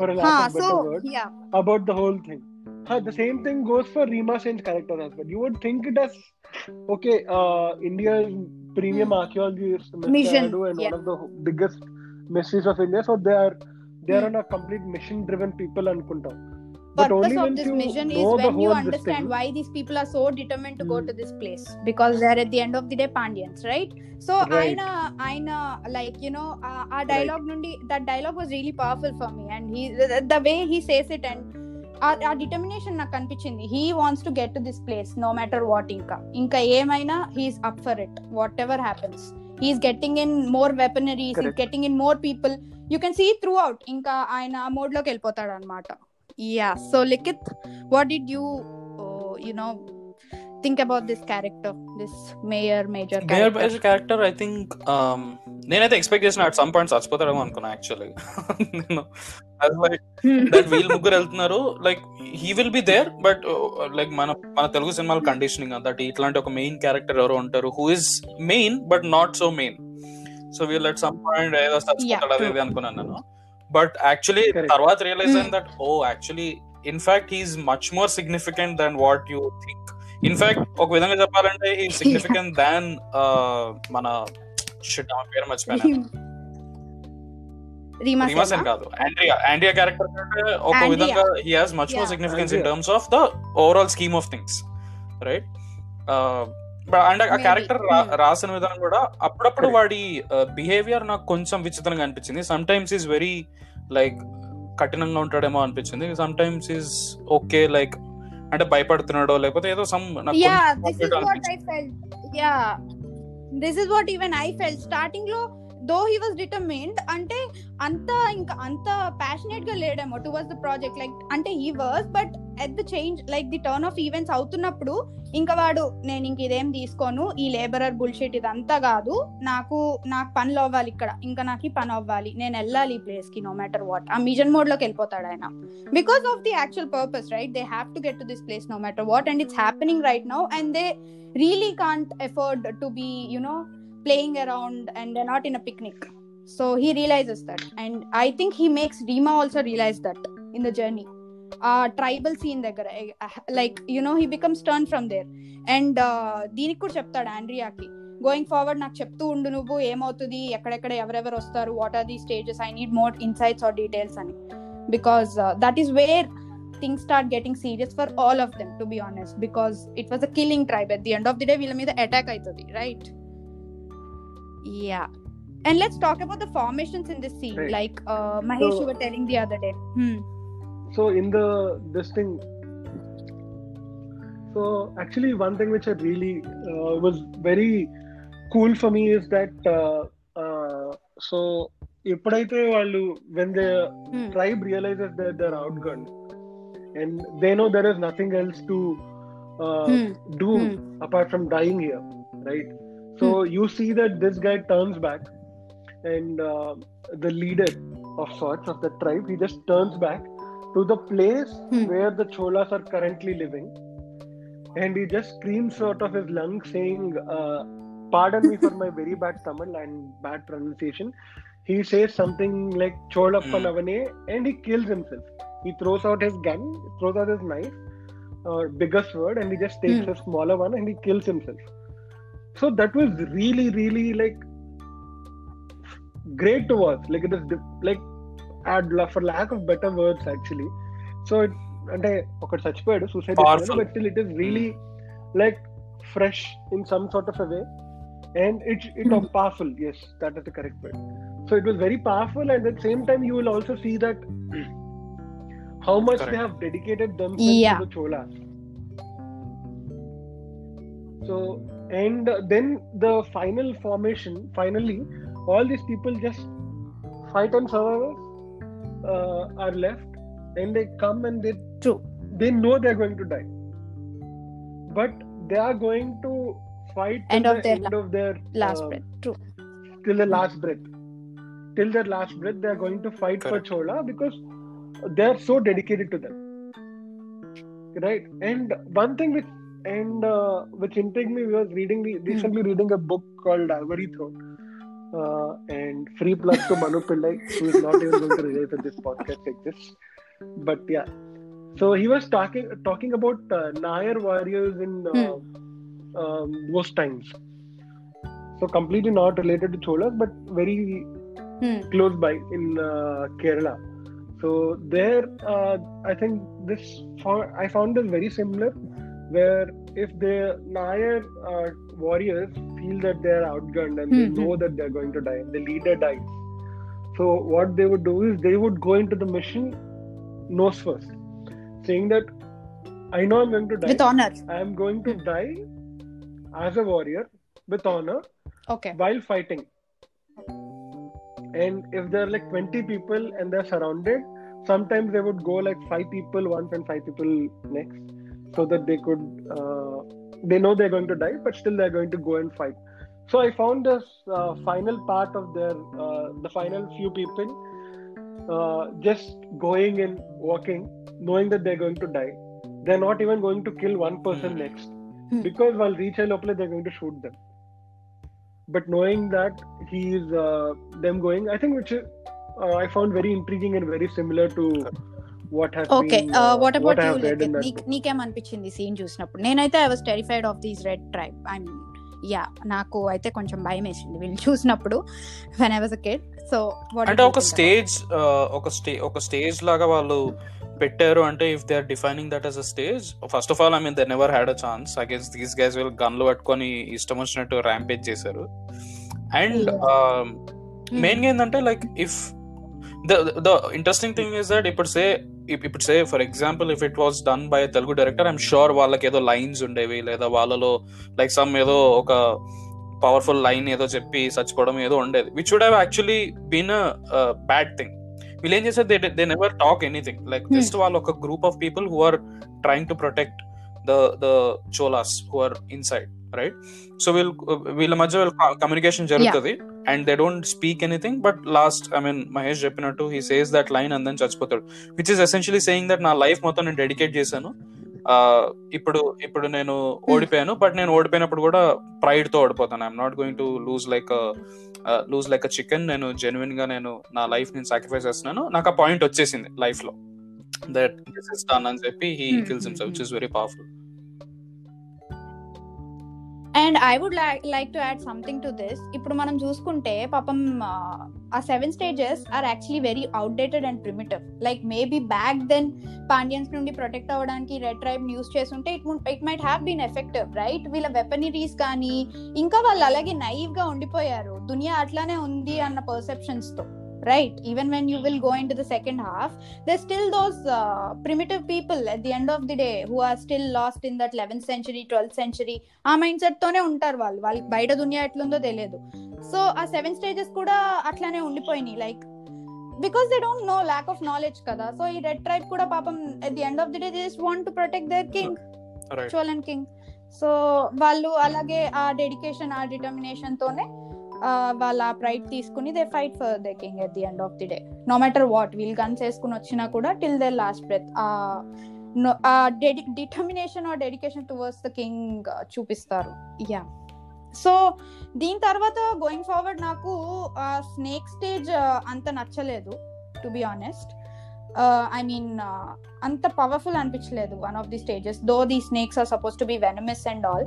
About the whole thing. The same thing goes for Reema Sen's character as well. You would think it as okay, India's premium archaeologist mission and one of the biggest mysteries of India. So they are on a complete mission-driven people anukuntam. But purpose of this mission is when you understand why these people are so determined to go to this place, because they are at the end of the day Pandians, right? So I know like you know our dialogue nundi, that dialogue was really powerful for me, and he the way he says it and our determination na kanipichindi. He wants to get to this place no matter what. Inka emaina he is up for it, whatever happens. He is getting in more weaponry, he is getting in more people. You can see throughout inka aina mode loki elipotadu anamata. Yeah, so Likit, what did you you know think about this character, this major character? Major character, I think nenaithe expect chesina at some point sachipotademo anukona actually. As like that wheel mugger eltunaru, like he will be there but like mana Telugu cinema conditioning that itlanti oka main character evaru untaru who is main but not so main. So we will at some point either sachipotadade anukunnanu. But actually, Tarwat realized that, actually, in fact, he's much more significant than what you think. In fact, ఒక విధంగా చెప్పాలంటే ఈ significant దాన్ మన పేరు మర్చిపోయినా కాదు, Andrea character అంటే ఒక విధంగా he has much more significance in terms of the overall scheme of things, right? And ఆ క్యారెక్టర్ రాసిన విధానం కూడా అప్పుడప్పుడు వాడి బిహేవియర్ నాకు కొంచెం విచిత్రంగా అనిపించింది. Sometimes is very like కఠినంగా ఉంటాడేమో అనిపించింది, sometimes is okay like అంటే భయపడుతున్నాడో లేకపోతే ఏదో some this is what even I felt starting లో. దో హీ వాస్ డిటర్మిన్డ్ అంటే అంత ప్యాషనేట్ గా లేడేమో టువర్డ్స్ ద ప్రాజెక్ట్ లైక్ అంటే he was but at the change like the turn of events అవుతున్నప్పుడు ఇంకా వాడు నేను ఇంక ఇదేం తీసుకోను, ఈ లేబరర్ బుల్షిట్ ఇదంతా కాదు, నాకు పనులు అవ్వాలి ఇక్కడ, ఇంకా నాకు ఈ పని అవ్వాలి, నేను వెళ్ళాలి ఈ ప్లేస్ కి నో మ్యాటర్ వాట్, ఆ మిజన్ మోడ్ లోకి వెళ్ళిపోతాడు ఆయన because of the actual purpose, right? They have to get to this place no matter what and it's happening right now and they really can't afford to be you know playing around and they're not in a picnic. So he realizes that, and I think he makes Reema also realize that in the journey. Tribal scene there, like, you know, he becomes stern from there. And Deeniki kuda cheptadu Andrea ki, going forward నాకు చెప్తూ ఉండు, నువ్వు ఏమవుతుంది, ఎక్కడెక్కడ ఎవరెవరు వస్తారు, what are the stages, I need more insights or details ani, because that is where things start getting serious for all of them, to be honest, because it was a killing tribe at the end of the day, వీళ్ళ మీద attack అవుతుంది, right? Yeah, and let's talk about the formations in this scene, right? Like Mahesh, so, you were telling the other day. So in this thing, so actually one thing which I really was very cool for me is that so eppudaithe vallu when the tribe realizes that they're outgunned and they know there is nothing else to do apart from dying here, right? So you see that this guy turns back and the leader of sorts of the tribe, he just turns back to the place where the Cholas are currently living and he just screams out of his lungs saying, pardon me for my very bad Tamil and bad pronunciation. He says something like Cholappan avane and he kills himself. He throws out his gun, throws out his knife, bigger sword, and he just takes a smaller one and he kills himself. So that was really, really like great to watch. Like it is like, for lack of better words actually. So it ante oka sachipoyadu suicide attempt, but still it is really like fresh in some sort of a way, and it was powerful. Yes, that is the correct word. So it was very powerful, and at the same time you will also see that how much they have dedicated themselves to the Cholas. So. And then the final formation, finally, all these people just fight and survivors are left, and they come and they know they're going to die. But they are going to fight till their last breath. Till their last breath, they are going to fight for Chola because they are so dedicated to them. Right? And one thing which intrigued me was recently reading a book called Ivory Throne, and free plug to Manu Pillai, who is not even going to relate to this podcast like this, but yeah, so he was talking about Nair warriors in those times, so completely not related to Cholas but very close by in Kerala. So there I think I found this very similar, where if the Nair warriors feel that they are outgunned and they know that they are going to die, the leader dies. So what they would do is they would go into the mission nose first, saying that I know I'm going to die. With honor. I am going to die as a warrior with honor while fighting. And if there are like 20 people and they are surrounded, sometimes they would go like 5 people once and 5 people next. So that they could, they know they're going to die, but still they're going to go and fight. So I found this final part of the final few people just going and walking, knowing that they're going to die. They're not even going to kill one person next, because while reach a local, they're going to shoot them. But knowing that he's them going, I think which I found very intriguing and very similar to what has been, what about what I have read in that book. Neekem anpichindi scene చూసినప్పుడు నేనైతే I was terrified of these red tribe. I mean, yeah, నాకు అయితే కొంచెం భయం వేసింది వీళ్ళు చూసినప్పుడు when I was a kid. So what అంటే ఒక స్టేజ్ లాగా వాళ్ళు పెట్టారు అంటే if they are defining that as a stage, first of all I mean they never had a chance against these guys. Will గన్లు పట్టుకొని ఇష్టం వచ్చినట్టు ర్యాంపేజ్ చేశారు. And మెయిన్గా ఏంటంటే like if the interesting thing is that ఇప్పుడు say for example if it was done by Telugu director I'm sure వాళ్ళకి ఏదో lines ఉండేవి లేదా వాళ్ళలో లైక్ సమ్ ఏదో ఒక పవర్ఫుల్ లైన్ ఏదో చెప్పి చచ్చిపోవడం ఏదో ఉండేది which would have actually been a bad thing. వీళ్ళు ఏం చేస్తారు they never talk anything like just వాళ్ళు ఒక group of people who are trying to protect the cholas who are inside, right? So we'll imagine communication jarutadi, yeah. And they don't speak anything, but last I mean Mahesh Japinattu he says that line and then chachipotadu, which is essentially saying that na life motham nenu dedicate chesanu, ఇప్పుడు నేను ఓడిపోయాను but నేను ఓడిపోయినప్పుడు కూడా pride తో ఓడిపోతాను. I'm not going to lose like a chicken. నేను genuine గా నేను నా లైఫ్ నేను సాక్రిఫైస్ చేస్తున్నాను, నాకు ఆ పాయింట్ వచ్చేసింది లైఫ్ లో that this is done and JP he kills himself, which is very powerful. And I would like to add something to this. Ippudu manam chusukunte papam our seven stages are actually very outdated and primitive. Like maybe back then Pandians nundi protect avvadaniki red tribe use chestunte it might have been effective, right? Villa weaponaries kaani inka vallu alage naive ga undipoyaru duniya atlane undi anna perceptions tho. Right, even when you will go into the second half, there's still those primitive people at the end of the day who are still lost in that 11th century, 12th century. ఆ mindset తోనే ఉంటారు వాళ్ళు బయట దునియా ఎట్లుందో తెలియదు. So ఆ seven stages కూడా అట్లానే ఉండిపోయినాయి like because they don't know, lack of knowledge కదా. సో ఈ రెడ్ ట్రైబ్ కూడా పాపం at the end of the day they just want to protect their king, Cholan king. So వాళ్ళు అలాగే ఆ డెడికేషన్ ఆ డిటర్మినేషన్ తోనే వాళ్ళ ప్రైడ్ తీసుకుని they fight for the king at the end of the day no matter what. వీళ్ళు gun చేసుకుని వచ్చినా కూడా till they last breath determination or dedication towards the king చూపిస్తారు. యా సో దీని తర్వాత గోయింగ్ ఫార్వర్డ్ నాకు స్నేక్ స్టేజ్ అంత నచ్చలేదు to be honest. I mean anta powerful anpichaledu one of the stages, though the snakes are supposed to be venomous and all.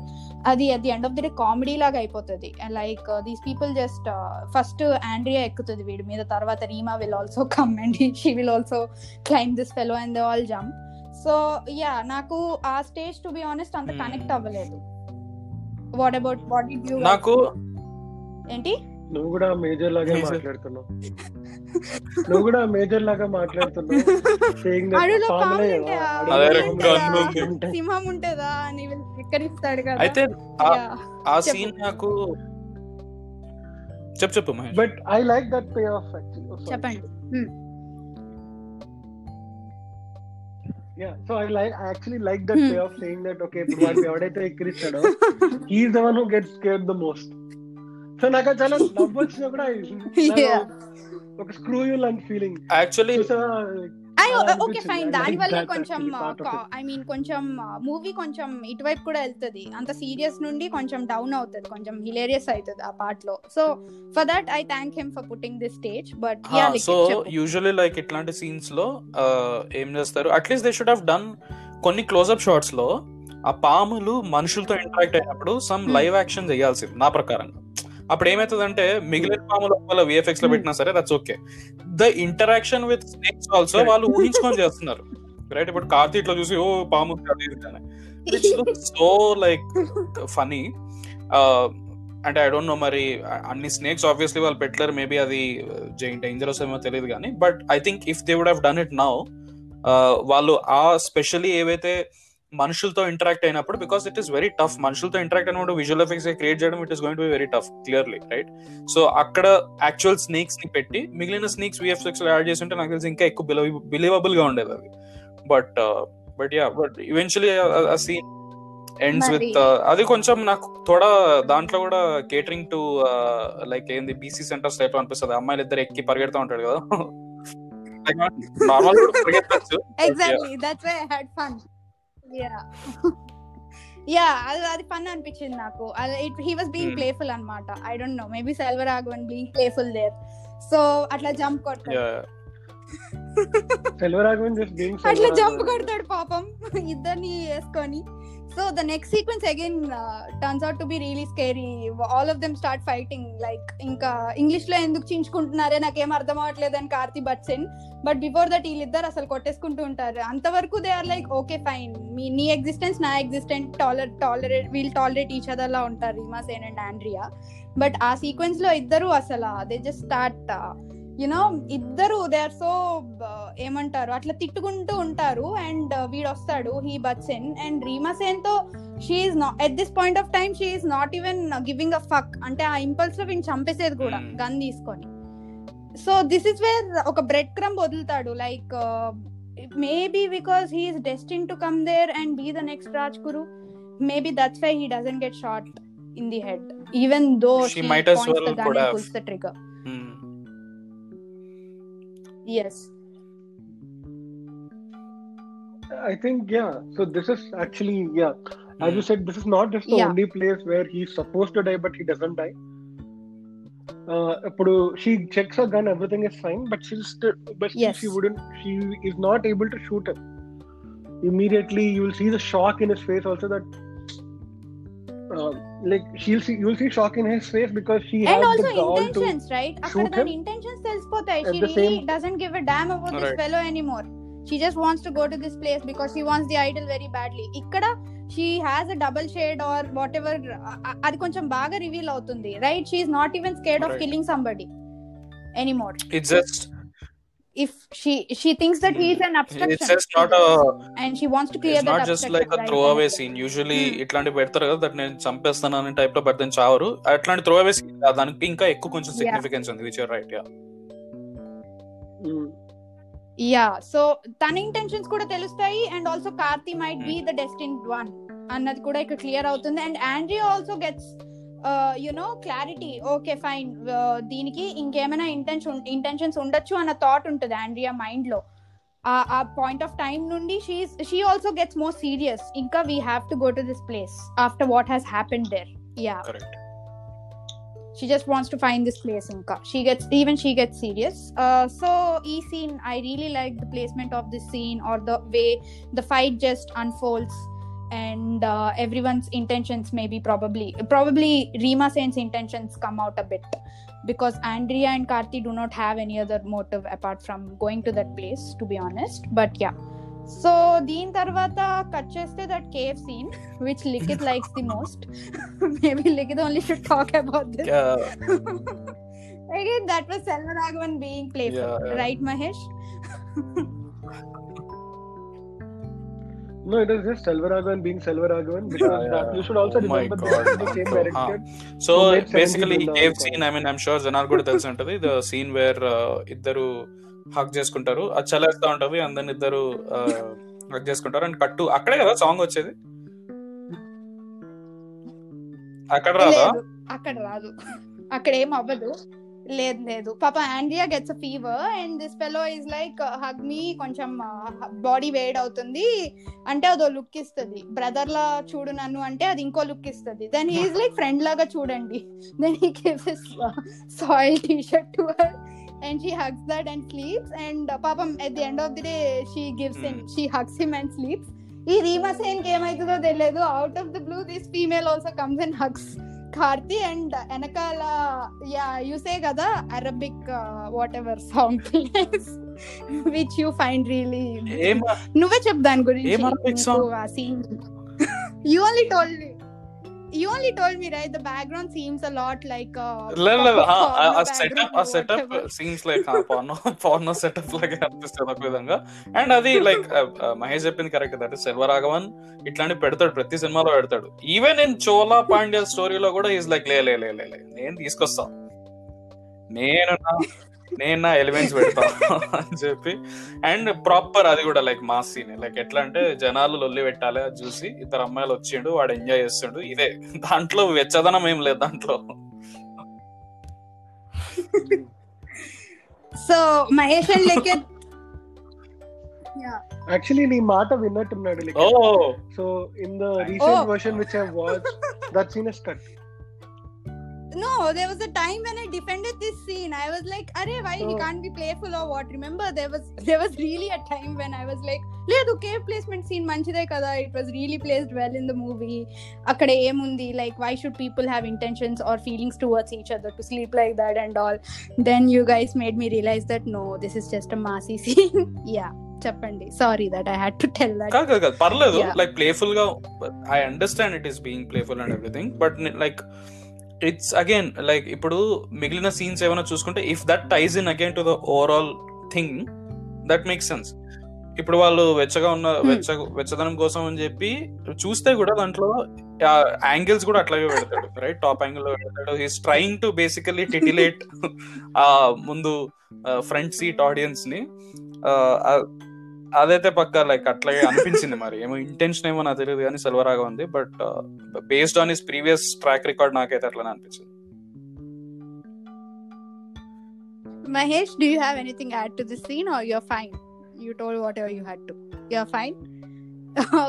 Adi at the end of the day comedy laga aipotadi like these people just first Andrea ekkutadi veedu meeda, tarvata Reema will also come and she will also climb this fellow and they all jump. So yeah, naku aa stage to be honest anta connect avvaledu. What about what did you naku enti నువ్వు కూడా major లాగా మాట్లాడుతున్నావు but I like that pay off Yeah, so I actually like that way of saying that okay but ఎవడైతే ఎక్కిరిస్తాడో he is the one who gets scared the most. So నాకు చాలా నవ్వు వచ్చినా కూడా ఒక స్క్రూ యూ లాంటి ఫీలింగ్ యాక్చువల్లీ ఓకే ఫైన్ దాని వల్ల కొంచెం ఐ మీన్ కొంచెం మూవీ కొంచెం ఇటువైపు కూడా వెళ్తుంది అంత సీరియస్ నుండి కొంచెం డౌన్ అవుతుంది కొంచెం హిలేరియస్ అవుతుంది ఆ పార్ట్ లో. So for that I thank him for putting this stage. But so usually like ఇట్లాంటి సీన్స్ లో ఏం చేస్తారు at least they should have done కొన్ని క్లోజ్అప్ షాట్స్ లో ఆ పాములు మనుషులతో ఇంటరాక్ట్ అయినప్పుడు సమ్ లైవ్ యాక్షన్ చేయాల్సింది నా ప్రకారంగా. అప్పుడు ఏమవుతుందంటే మిగిలిన పాముల వల్ల విఎఫ్ఎక్స్ లో పెట్టినా సరే that's okay, the interaction with snakes also వాళ్ళు ఊహించుకొని చేస్తున్నారు రైట్. ఇప్పుడు కార్తీ ఇట్లా చూసి ఓ పాము సో లైక్ ఫనీ అంటే ఐ డోంట్ నో మరి అన్ని స్నేక్స్ ఆబ్వియస్లీ వాళ్ళు పెట్టలేరు మేబీ అది డేంజరస్ ఏమో తెలియదు కానీ but I think if they would have done it now వాళ్ళు ఆ స్పెషల్లీ ఏవైతే మనుషులతో ఇంటరాక్ట్ అయినప్పుడు because it is very tough మనుషులతో ఇంటరాక్ట్ అయినప్పుడు విజువల్ ఎఫెక్ట్స్ క్రియేట్ చేయడం it is going to be very tough clearly right. So అక్కడ actual snakes ని పెట్టి మిగిలిన స్నేక్స్ విఎఫ్ఎక్స్ లో యాడ్ చేసి ఉంటే నాకు తెలిసి ఇంకా ఎక్కువ బిలీవబుల్ గా ఉండేది అది. బట్ యా బట్ ఈవెన్చువల్లీ ఆ సీన్ ఎండ్స్ విత్ అది కొంచెం నాకు థోడా దాంట్లో కూడా కేటరింగ్ టు లైక్ ఏంది బీసీ సెంటర్స్ టైప్ అనిపిస్తుంది. అమ్మాయిలు ఇద్దరు ఎక్కి పరిగెడతా ఉంటాడు కదా నార్మల్ పరిగెత్తచ్చు. అది ఫన్ అనిపించింది నాకు. he was being playful anamata. I don't know, maybe Selvaraghavan being playful there. So అట్లా జంప్ కొడతాడు. అట్లా జంప్ కొడతాడు పాపం ఇద్దరిని వేసుకొని. So the next sequence again turns out to be really scary. All of them start fighting like ఇంకా English లో ఎందుకు చించుకుంటున్నారే నాకేం అర్థం అవ్వట్లేదు అని Karthi Bachchan. But before that వీళ్ళిద్దరు అసలు కొట్టేసుకుంటూ ఉంటారు. అంతవరకు they are like okay fine, నీ ఎగ్జిస్టెన్స్ నా existence we'll tolerate each other లా ఉంటారు రీమాసేన్ అండ్ ఆండ్రియా. బట్ ఆ సీక్వెన్స్ లో ఇద్దరు అసలు దే జస్ట్ స్టార్ట్ యునో ఇద్దరు దే ఆర్ సో ఏమంటారు అట్లా తిట్టుకుంటూ ఉంటారు. అండ్ వీడు వస్తాడు హీ బచ్చన్ అండ్ రీమా సేన్ తో she is not at this point of time she is not even giving a fuck, అంటే ఆ ఇంపల్స్ లో వీడిని చంపేసేది కూడా గన్ తీసుకొని. సో దిస్ ఇస్ వేర్ ఒక బ్రెడ్ క్రమ్ వదులుతాడు like maybe because he is destined to come there and be the next Rajguru. Maybe that's why he doesn't get shot in the head even though she might as well pulls the trigger. Yes, I think yeah, so this is actually yeah as you said this is not just the only place where he's supposed to die but he doesn't die. Appudu she checks her gun, everything is fine but she is not able to shoot him immediately. You will see the shock in his face also that like you'll see shock in his face because she and has the goal to shoot him. And also intentions, right? After that intentions telispothayi. She really doesn't give a damn about this fellow anymore. She just wants to go to this place because she wants the idol very badly. Ikkada she has a double shade or whatever adi koncham baga reveal avutundi, right? She is not even scared of killing somebody anymore. It's just if she thinks that he is an obstruction, it's just not a, and she wants to clear that obstruction. It's not just like a throwaway scene. Usually itlanti pedtaru kada that nen champestana ani type lo peddan chavaru atlanti throwaway scene daనికి ఇంకా ఎక్కువ కొంచెం significance ఉంది, which you are right. Yeah, so than intentions kuda telustayi and also Karthi might be the destined one annadi kuda ikka clear avutundi. And Andrea also gets you know clarity, okay fine deeniki ingemana intentions undachu ana thought untadi Andrea mind lo a point of time nundi she also gets more serious inka we have to go to this place after what has happened there. Yeah, correct. She just wants to find this place inka she gets serious. So ee scene I really like the placement of this scene or the way the fight just unfolds and everyone's intentions maybe probably Reema Sen's intentions come out a bit because Andrea and Karthi do not have any other motive apart from going to that place, to be honest. But yeah, so deen tarvata cut cheste that cave scene which Likit likes the most. Maybe Likit only should talk about this. Yeah. Again that was Selvaraghavan being playful. Yeah. Right, Mahesh? No, it is just Selvaraghavan being Selvaraghavan because you should also remember the same director. So basically cave scene, I mean I'm sure Janar kuda telusu untadi, the scene where iddaru hug cheskuntaru adi chalasta untavi and then iddaru hug cheskuntaru and kattu akkade kada song vachedi akkada raada akkada raadu akkade em avvadu లేదు పాప Andrea gets a fever and this fellow is like hug me కొంచెం body Wade అవుతుంది అంటే అదో look ఇస్తుంది brother లా చూడు నన్ను అంటే అది ఇంకో లుక్ ఇస్తుంది. Then he is like friend లాగా చూడండి. Then he gives his soil T shirt to her and she hugs that and sleeps and పాపం at the end of the day she hugs him and sleeps. ఈ రీమా సేన్ కి ఏమైతుందో తెలియదు. Out of the blue this female also comes and hugs Karthi and enakala you say kada Arabic whatever song plays which you find really nuve chepdan gurinchi Arabic song you only told me right the background seems a lot like a setup seems like porno setup laga అనిపిస్తుంది ఒక విధంగా. And అది like Mahesh చెప్పింది correct, that Selvaraghavan ఇట్లాంటి పెడతాడు ప్రతి సినిమాలో పెడతాడు. ఈవెన్ ఇన్ చోలా పాండ్య స్టోరీలో కూడా ఈజ్ లైక్ లే నేను తీసుకొస్తా నేను ఎలిమెంట్స్ పెడతాను అని చెప్పి అండ్ ప్రాపర్ అది కూడా లైక్ మా సీన్ లైక్ ఎట్లా అంటే జనాలు లొల్లి పెట్టాలి అది చూసి ఇద్దరు అమ్మాయిలు వచ్చిండు వాడు ఎంజాయ్ చేస్తుండు ఇదే, దాంట్లో వెచ్చదనం ఏం లేదు దాంట్లో. So Mahesh actually nee mata విన్నట్టున్నాడు. So in the recent version which I watched that scene is cut. No, there was a time when I defended this scene. I was like, "Arey, why he can't be playful or what?" Remember, there was really a time when I was like, "Ledu, cave placement scene manchide kada. It was really placed well in the movie. Akkade em undi, like why should people have intentions or feelings towards each other to sleep like that and all?" Then you guys made me realize that no, this is just a massy scene. Yeah, chappandi. Sorry that I had to tell that. Kaga, parledu. Like playful ga, I understand it is being playful and everything, but like. It's again like ఇప్పుడు మిగిలిన scenes ఏమైనా చూసుకుంటే if that ties in again to the overall thing that makes sense. ఇప్పుడు వాళ్ళు వెచ్చగా ఉన్న వెచ్చదనం కోసం అని చెప్పి చూస్తే కూడా దాంట్లో యాంగిల్స్ కూడా అట్లాగే పెడతాడు, రైట్? టాప్ యాంగిల్ లో పెడతాడు. He's trying to basically titillate ఆ ముందు ఫ్రంట్ సీట్ ఆడియన్స్ ని. అదైతే పక్క లైక్ అట్లాగే అనిపించింది. మరి ఏమో ఇంటెన్షన్ ఏమో నాకు తెలియదు కానీ సెల్వరాఘవన్ ఉంది, but based on his previous track record నాకైతే అట్లానే అనిపించింది. Mahesh, do you have anything add to this scene or you are fine? You told whatever you had to. You are fine.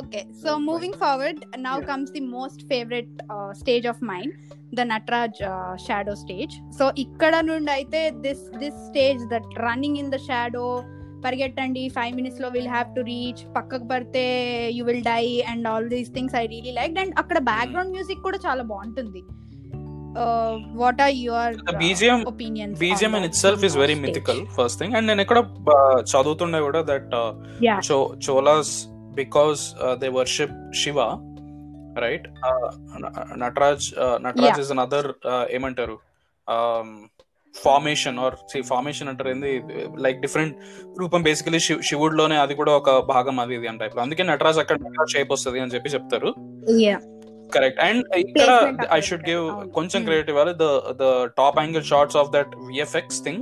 Okay, so moving forward now comes the most favorite stage of mine, the Nataraja shadow stage. So ikkada nundi aithe this stage, that running in the shadow, పరిగెట్టండి, 5 minutes లో will have to reach, పక్కకు పడితే you will die and all these things I really liked. And అక్కడ background music కూడా చాలా బాగుంటుంది. What are your opinions? BGM in itself is very mythical, first thing. And నేను ఎక్కడ చదువుతుండే కూడా that Cholas because they worship Shiva, right? Nataraj is another ఏమంటారు formation or formation అంటారు ఏంది, లైక్ డిఫరెంట్ రూపం బేసికలీ శివుడ్ లోనే అది కూడా ఒక భాగం, అది ఇది అంటే అందుకే నటరాజ్ అక్కడ నటరాజ్ షేప్ వస్తుంది అని చెప్పి చెప్తారు, కరెక్ట్? అండ్ ఇక్కడ ఐ షుడ్ గివ్ కొంచెం క్రెడిట్ ఇవ్వాలి, the top angle shots of that VFX thing,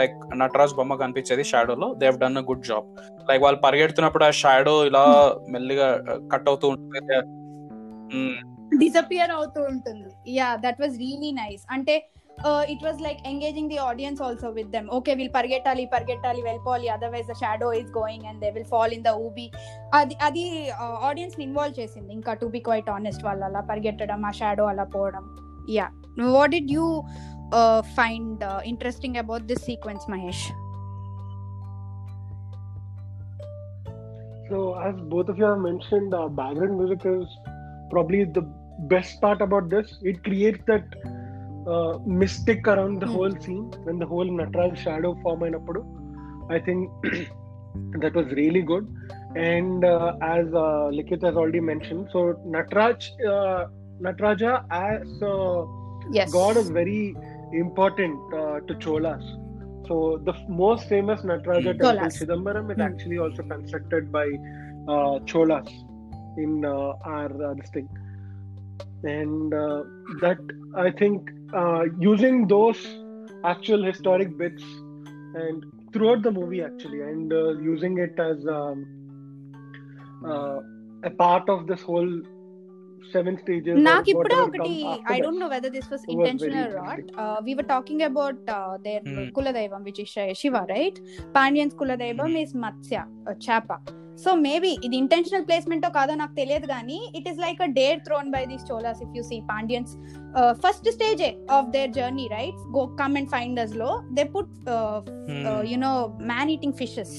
like Nataraj బొమ్మ కనిపించేది షాడోలో, they have done a good job. Like వాళ్ళు పరిగెడుతున్నప్పుడు ఆ షాడో ఇలా మెల్లిగా కట్ అవుతూ ఉంటుంది, డిసపియర్ అవుతూ ఉంటుంది. Yeah, that was really nice. అంటే it was like engaging the audience also with them. Okay, we'll pargettali velipoli, otherwise the shadow is going and they will fall in the ubi. Adi audience ni involve chesindi, inka to be quite honest, valla ala pargettadam, aa shadow ala podam. Yeah, what did you find interesting about this sequence, Mahesh? So as both of you have mentioned, background music is probably the best part about this. It creates that mystic around the whole scene and the whole Nataraja shadow form ainappudu. I think that was really good. And as Likit has already mentioned, so Nataraja as god is very important to Cholas. So the most famous Nataraja temple, Chidambaram, is actually also constructed by Cholas in our this thing. And that I think using those actual historic bits and throughout the movie actually, and using it as a part of this whole 7 stages. Naak ippudu okati, I don't know whether this was intentional or not. We were talking about their Kuladaivam, which is Shiva, right? Pandian's Kuladaivam is Matsya Chapa. So maybe ఇది intentional ప్లేస్మెంటో కాదో నాకు తెలియదు కానీ it is like a dare thrown by these Cholas. If you see Pandians first stage of their journey, right, go come and find us లో they put you know man eating fishes.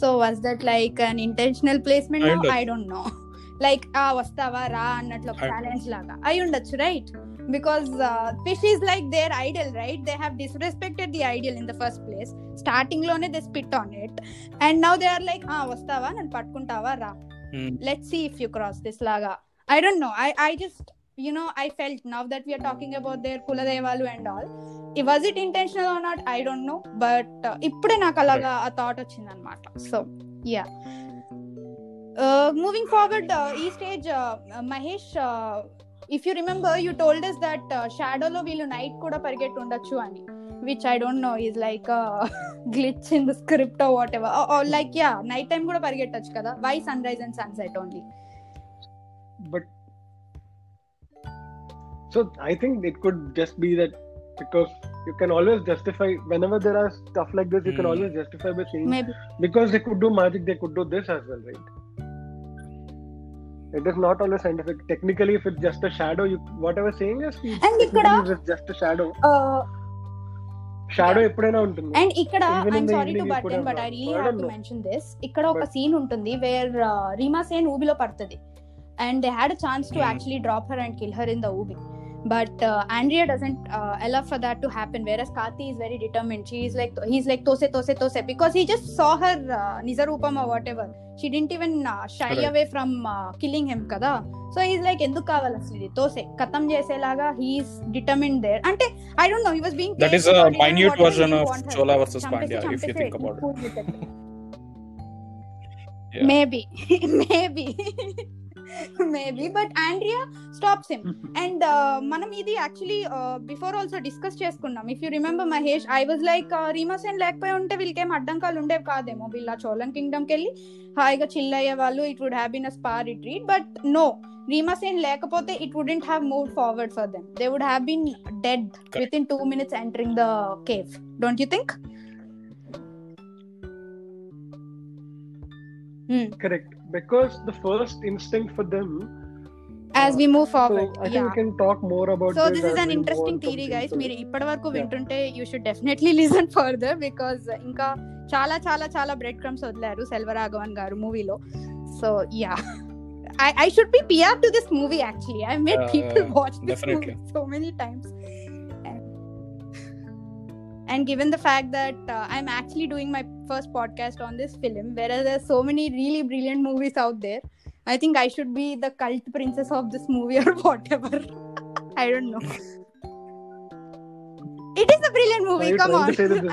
So was that like an intentional placement? I don't know, like ఆ వస్తావా రా అన్నట్లు ఒక challenge లాగా అయి ఉండొచ్చు, right? Because fish is like their idol, right? They have disrespected the idol in the first place. Starting lone they spit on it, and now they are like, ah, vastava nan pattukuntava ra, let's see if you cross this laga. I don't know, I just, you know, I felt now that we are talking about their kuladaivalu and all, was it intentional or not, I don't know, but ipude naku alaga a thought ochindi anamata. So yeah, moving forward, ee stage, Mahesh, if you remember, you told us that shadow lo veelu night kuda parigetu undachu ani, which I don't know is like a glitch in the script or whatever, or like yeah, night time kuda parigetach kada, why sunrise and sunset only? But so I think it could just be that because you can always justify whenever there are stuff like this, you can always justify by saying maybe because they could do magic, they could do this as well, right? It is not always scientific. Technically, if it's just a shadow, you, whatever saying is, if it's just a shadow. Shadow eppudena untundi. And ikkada, I'm sorry to butt in, but I really have to mention this. Ikkada oka scene untundi where Reema Sen Ubi lo padtadi. And they had a chance to actually drop her and kill her in the Ubi. But Andrea doesn't allow for that to happen, whereas Karthi is very determined. She is like, he's like tose, because he just saw her Nizarupam or whatever. She didn't even shy away from killing him kada. So he's like, enduku kavala asli tose katam jese laga. He is determined there. Ante I don't know, he was being that is a minute version of Chola versus Pandya, if you think about it. Yeah. Maybe. Maybe, but Andrea stops him. And మనం ఇది actually before also discuss చేసుకున్నాం. If you remember Mahesh, I was like Reema Sen లేకపోయి ఉంటే వీళ్ళకేం అడ్డంకాలు ఉండేవి కాదేమో, వీళ్ళ చోళన్ కింగ్డమ్కి వెళ్ళి హాయిగా చిల్ అయ్యే వాళ్ళు. It would have been a spa retreat. But no, Reema Sen లేకపోతే it wouldn't have moved forward for them. They would have been dead within 2 minutes entering the cave. Don't you think? Correct, because the first instinct for them as we move forward. So I think we can talk more about so this is an interesting theory guys. Meer ippadavaruku vintunte you should definitely listen further, because inka chala breadcrumbs odlaru Selvaraghavan garu movie lo. So yeah, I should be PR to this movie actually. I made people watch this definitely. Movie so many times. And given the fact that I'm actually doing my first podcast on this film, whereas there are so many really brilliant movies out there, I think I should be the cult princess of this movie or whatever. I don't know. It is a brilliant movie. Come on.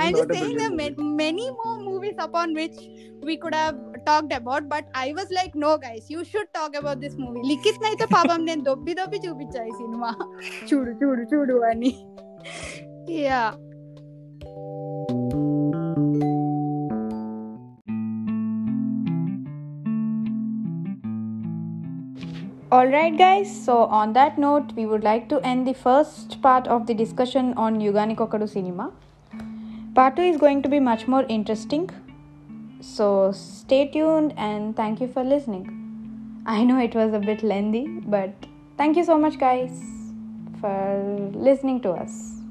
I'm just saying there are many more movies upon which we could have talked about, but I was like, no guys, you should talk about this movie. Likit na ite paapam nen dobbi chupichai cinema. Chudu ani. Yeah. Alright guys, so on that note, we would like to end the first part of the discussion on Yugani Okkadu cinema. Part 2 is going to be much more interesting. So stay tuned and thank you for listening. I know it was a bit lengthy, but thank you so much guys for listening to us.